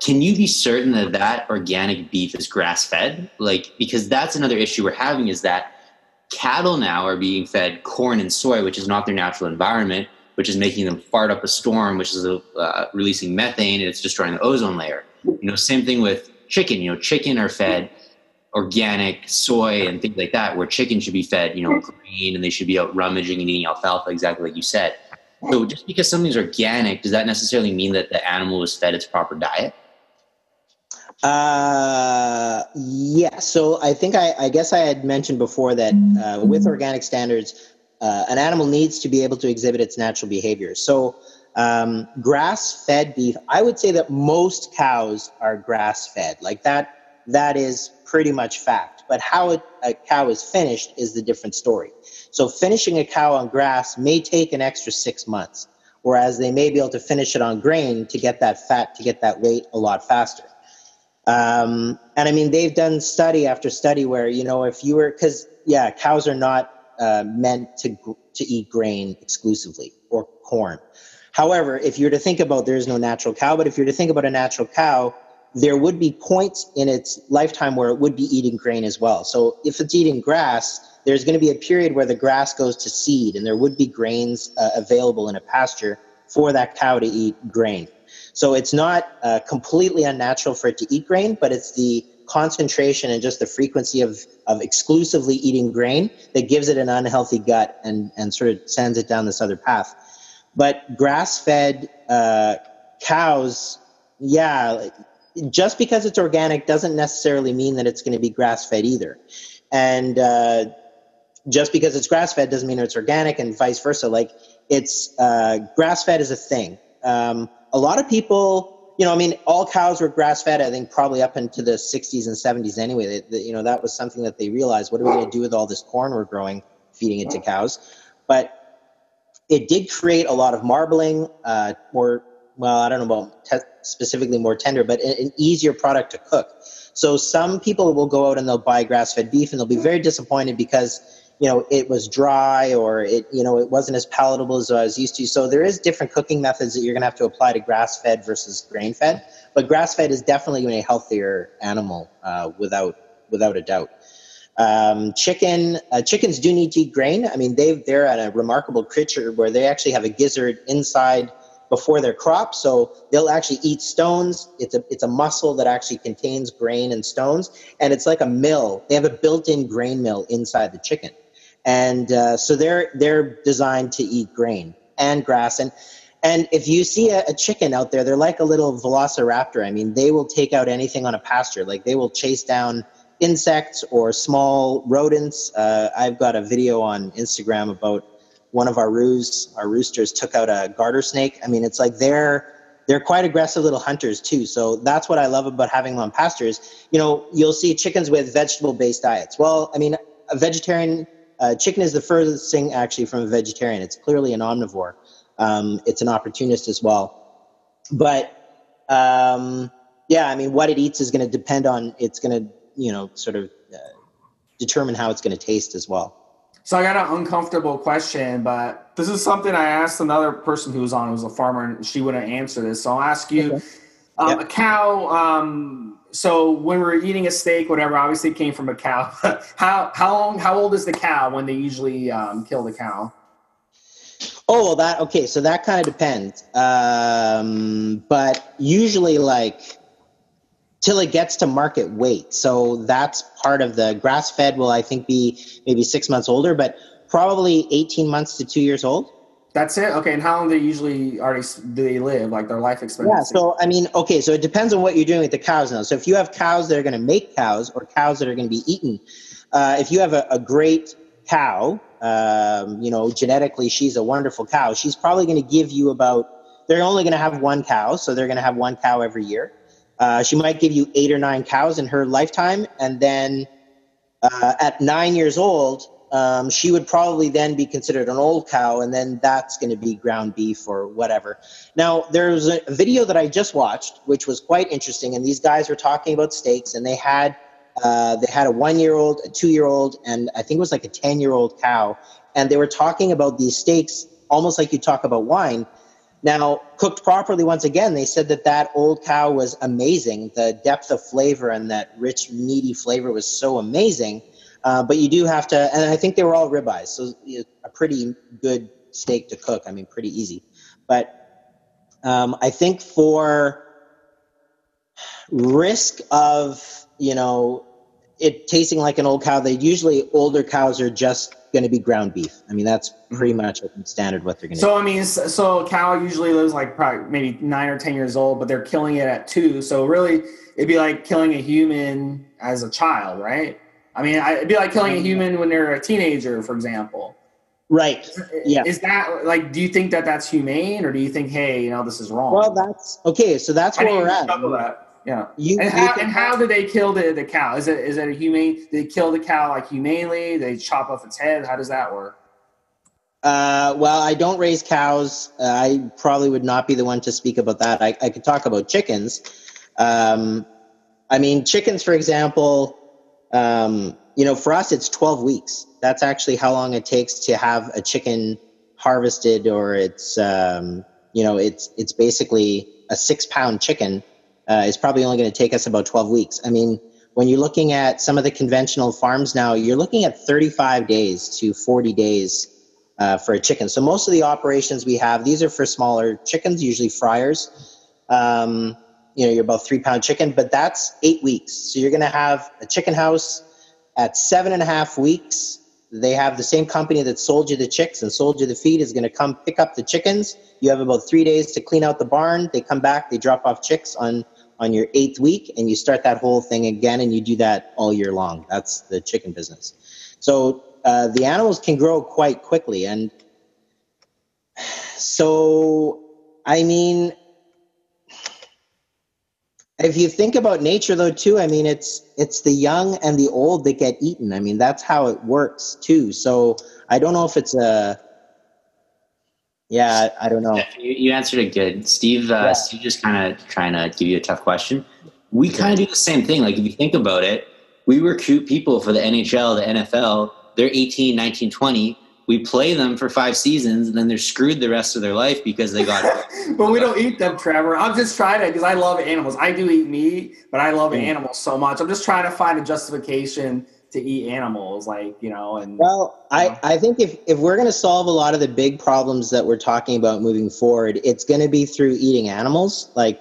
can you be certain that that organic beef is grass-fed? Like, because that's another issue we're having, is that cattle now are being fed corn and soy, which is not their natural environment, which is making them fart up a storm, which is releasing methane, and it's destroying the ozone layer. You know, same thing with chicken. You know, chicken are fed organic soy and things like that, where chicken should be fed, you know, green, and they should be out rummaging and eating alfalfa, exactly like you said. So just because something's organic, does that necessarily mean that the animal was fed its proper diet? Yeah. So I think I guess I had mentioned before that with organic standards, an animal needs to be able to exhibit its natural behavior. So grass-fed beef, I would say that most cows are grass-fed. Like that is pretty much fact. But how a cow is finished is the different story. So finishing a cow on grass may take an extra 6 months, whereas they may be able to finish it on grain to get that fat, to get that weight a lot faster. And I mean, they've done study after study where, you know, if you were, because cows are not meant to eat grain exclusively or corn. However, if you were to think about, there is no natural cow, but if you were to think about a natural cow, there would be points in its lifetime where it would be eating grain as well. So if it's eating grass, there's going to be a period where the grass goes to seed, and there would be grains available in a pasture for that cow to eat grain. So it's not completely unnatural for it to eat grain, but it's the concentration and just the frequency of exclusively eating grain that gives it an unhealthy gut and sort of sends it down this other path. But grass-fed cows, just because it's organic doesn't necessarily mean that it's going to be grass-fed either. And just because it's grass-fed doesn't mean it's organic, and vice versa. Like, it's grass-fed is a thing. A lot of people, you know, I mean, all cows were grass-fed, I think, probably up into the 60s and 70s anyway. You know, that was something that they realized, what are we going to do with all this corn we're growing, feeding it to cows? But it did create a lot of marbling, I don't know about specifically more tender, but an easier product to cook. So some people will go out and they'll buy grass-fed beef, and they'll be very disappointed because you know, it was dry or it, you know, it wasn't as palatable as I was used to. So there is different cooking methods that you're going to have to apply to grass-fed versus grain-fed. But grass-fed is definitely a healthier animal, without a doubt. Chickens do need to eat grain. I mean, they're at a remarkable creature where they actually have a gizzard inside before their crop. So they'll actually eat stones. It's a muscle that actually contains grain and stones. And it's like a mill. They have a built-in grain mill inside the chicken. And, so they're designed to eat grain and grass. And if you see a chicken out there, they're like a little velociraptor. I mean, they will take out anything on a pasture. Like they will chase down insects or small rodents. I've got a video on Instagram about one of our roosters took out a garter snake. I mean, it's like they're quite aggressive little hunters too. So that's what I love about having them on pastures. You know, you'll see chickens with vegetable-based diets. Well, I mean, a vegetarian chicken is the furthest thing actually from a vegetarian. It's clearly an omnivore. It's an opportunist as well, but, yeah, I mean, what it eats is going to depend on, it's going to, you know, sort of determine how it's going to taste as well. So I got an uncomfortable question, but this is something I asked another person who was on, who was a farmer, and she wouldn't answer this. So I'll ask you, okay. A cow, so when we're eating a steak, whatever, obviously it came from a cow, how old is the cow when they usually, kill the cow? Oh, well, okay. So that kind of depends. But usually like till it gets to market weight. So that's part of the grass fed will, I think, be maybe 6 months older, but probably 18 months to 2 years old. That's it. Okay. And how long do they usually live? Like their life expectancy? Yeah. So, I mean, okay. So it depends on what you're doing with the cows now. So if you have cows that are going to make cows or cows that are going to be eaten, if you have a great cow, you know, genetically, she's a wonderful cow. She's probably going to give you they're only going to have one cow. So they're going to have one cow every year. She might give you 8 or 9 cows in her lifetime. And then, at 9 years old, she would probably then be considered an old cow. And then that's going to be ground beef or whatever. Now there's a video that I just watched, which was quite interesting. And these guys were talking about steaks, and they had a 1-year-old, a 2-year-old, and I think it was like a 10-year-old cow. And they were talking about these steaks, almost like you talk about wine. Now, cooked properly, once again, they said that old cow was amazing. The depth of flavor and that rich, meaty flavor was so amazing. But you do have to, and I think they were all ribeyes, so a pretty good steak to cook. I mean, pretty easy. But I think for risk of, you know, it tasting like an old cow, they usually older cows are just going to be ground beef. I mean, that's pretty much standard what they're going to do. So, I mean, so a cow usually lives like probably maybe 9 or 10 years old, but they're killing it at 2. So really it'd be like killing a human as a child, right? I mean, it'd be like killing a human when they're a teenager, for example. Right. Yeah. Is that like, do you think that that's humane, or do you think, hey, you know, this is wrong? Well, that's okay. So that's where we're at. Yeah. How do they kill the cow? Is it a humane? Do they kill the cow like humanely? They chop off its head? How does that work? Well, I don't raise cows. I probably would not be the one to speak about that. I could talk about chickens. I mean, chickens, for example, you know, for us, it's 12 weeks. That's actually how long it takes to have a chicken harvested, or it's, you know, it's basically a 6-pound chicken. It's probably only going to take us about 12 weeks. I mean, when you're looking at some of the conventional farms now, you're looking at 35 days to 40 days for a chicken. So most of the operations we have, these are for smaller chickens, usually friars. You know, you're about 3-pound chicken, but that's 8 weeks. So you're going to have a chicken house at 7.5 weeks. They have the same company that sold you the chicks and sold you the feed is going to come pick up the chickens. You have about 3 days to clean out the barn. They come back, they drop off chicks on your 8th week, and you start that whole thing again, and you do that all year long. That's the chicken business. So the animals can grow quite quickly. And so, I mean, if you think about nature though, too, I mean, it's the young and the old that get eaten. I mean, that's how it works too. So I don't know if it's yeah, I don't know. You answered it good. Steve, yeah. Steve just kind of trying to give you a tough question. We kind of do the same thing. Like, if you think about it, we recruit people for the NHL, the NFL, they're 18, 19, 20. We play them for 5 seasons, and then they're screwed the rest of their life because they got it. But we don't eat them, Trevor. I'm just trying to, because I love animals. I do eat meat, but I love animals so much. I'm just trying to find a justification to eat animals, like, you know. And well, you know. I think if we're going to solve a lot of the big problems that we're talking about moving forward, it's going to be through eating animals. Like,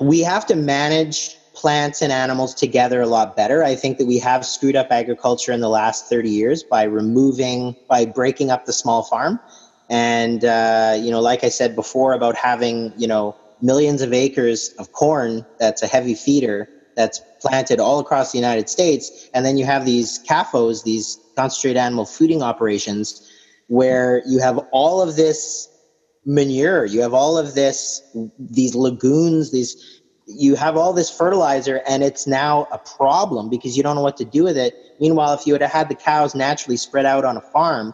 we have to manage plants and animals together a lot better. I think that we have screwed up agriculture in the last 30 years by breaking up the small farm. And, you know, like I said before about having, you know, millions of acres of corn that's a heavy feeder that's planted all across the United States. And then you have these CAFOs, these concentrated animal feeding operations, where you have all of this manure, you have all of this, these lagoons, these... You have all this fertilizer, and it's now a problem because you don't know what to do with it. Meanwhile, if you would have had the cows naturally spread out on a farm,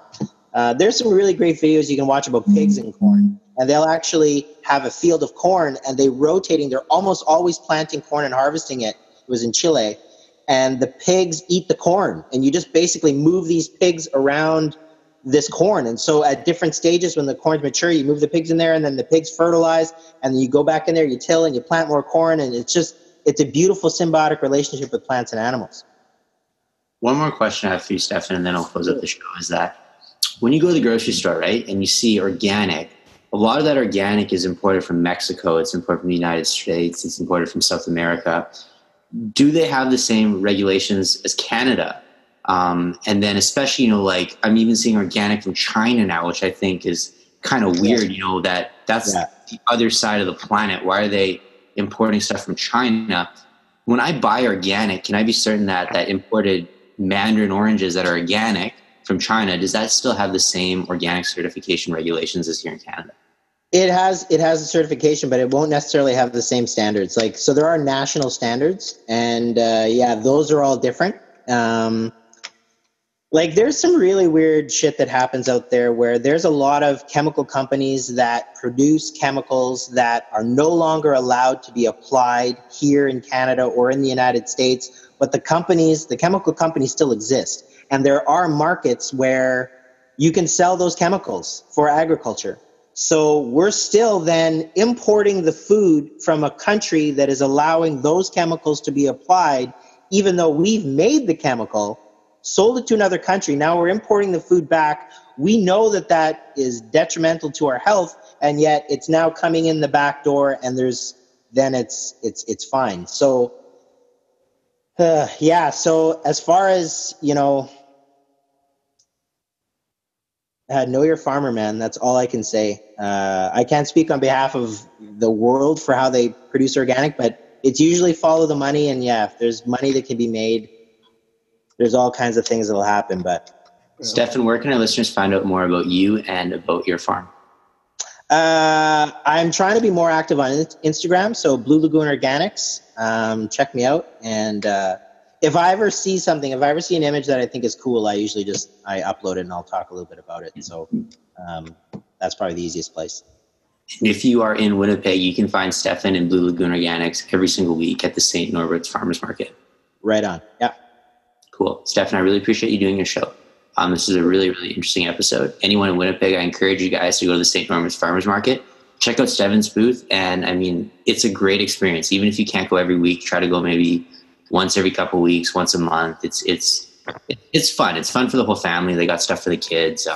there's some really great videos you can watch about pigs and corn. And they'll actually have a field of corn, and they're almost always planting corn and harvesting it. It was in Chile. And the pigs eat the corn, and you just basically move these pigs around this corn. And so at different stages, when the corn's mature, you move the pigs in there, and then the pigs fertilize, and then you go back in there, you till, and you plant more corn. And it's a beautiful symbiotic relationship with plants and animals. One more question I have for you, Stefan, and then I'll close up the show, is that when you go to the grocery store, right, and you see organic, a lot of that organic is imported from Mexico, it's imported from the United States, it's imported from South America. Do they have the same regulations as Canada? And then especially, you know, like I'm even seeing organic from China now, which I think is kind of weird, you know, that's the other side of the planet. Why are they importing stuff from China? When I buy organic, can I be certain that imported mandarin oranges that are organic from China, does that still have the same organic certification regulations as here in Canada? It has a certification, but it won't necessarily have the same standards. Like, so there are national standards, and those are all different. Like, there's some really weird shit that happens out there where there's a lot of chemical companies that produce chemicals that are no longer allowed to be applied here in Canada or in the United States, but the chemical companies still exist. And there are markets where you can sell those chemicals for agriculture. So we're still then importing the food from a country that is allowing those chemicals to be applied, even though we've made the chemical, sold it to another country. Now we're importing the food back. We know that is detrimental to our health, and yet it's now coming in the back door, and it's fine. So, So as far as, you know, know your farmer, man. That's all I can say. I can't speak on behalf of the world for how they produce organic, but it's usually follow the money. And if there's money that can be made, there's all kinds of things that will happen. But Stefan, where can our listeners find out more about you and about your farm? I'm trying to be more active on Instagram. So Blue Lagoon Organics, check me out. And if I ever see an image that I think is cool, I usually I upload it and I'll talk a little bit about it. So that's probably the easiest place. And if you are in Winnipeg, you can find Stefan and Blue Lagoon Organics every single week at the St. Norbert's Farmers Market. Right on. Yeah. Cool. Stefan, I really appreciate you doing your show. This is a really, really interesting episode. Anyone in Winnipeg, I encourage you guys to go to the St. Norbert's Farmers Market. Check out Stefan's booth. And, I mean, it's a great experience. Even if you can't go every week, try to go maybe once every couple of weeks, once a month. It's fun. It's fun for the whole family. They got stuff for the kids.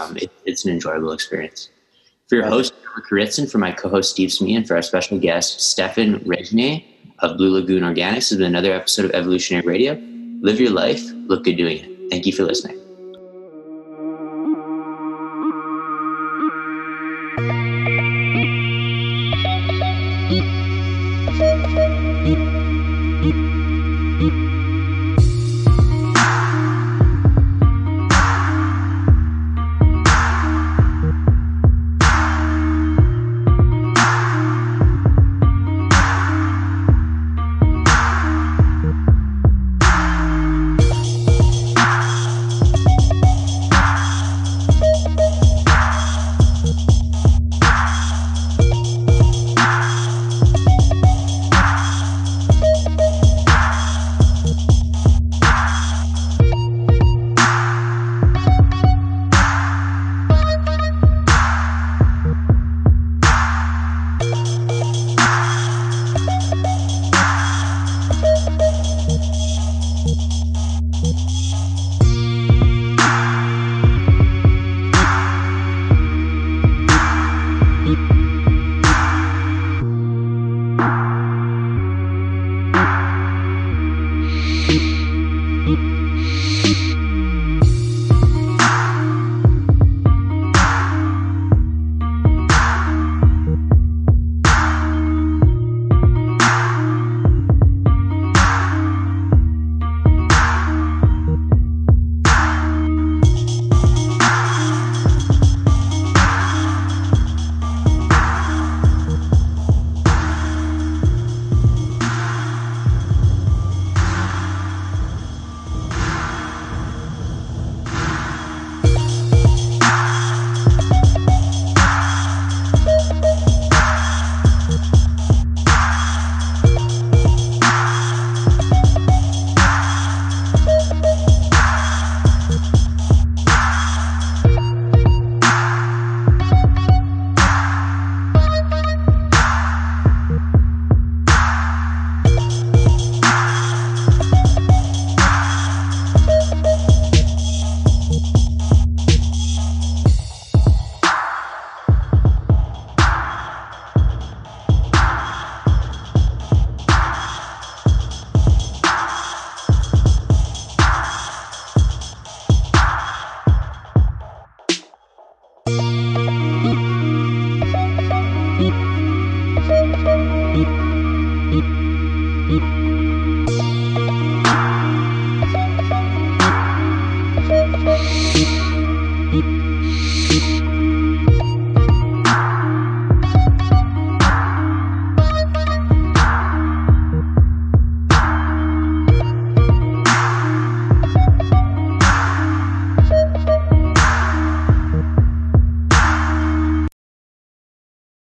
It's an enjoyable experience. For your host, Trevor Kuritsen, for my co-host, Steve Smee, and for our special guest, Stefan Renier of Blue Lagoon Organics, this has been another episode of Evolutionary Radio. Live your life, look good doing it. Thank you for listening.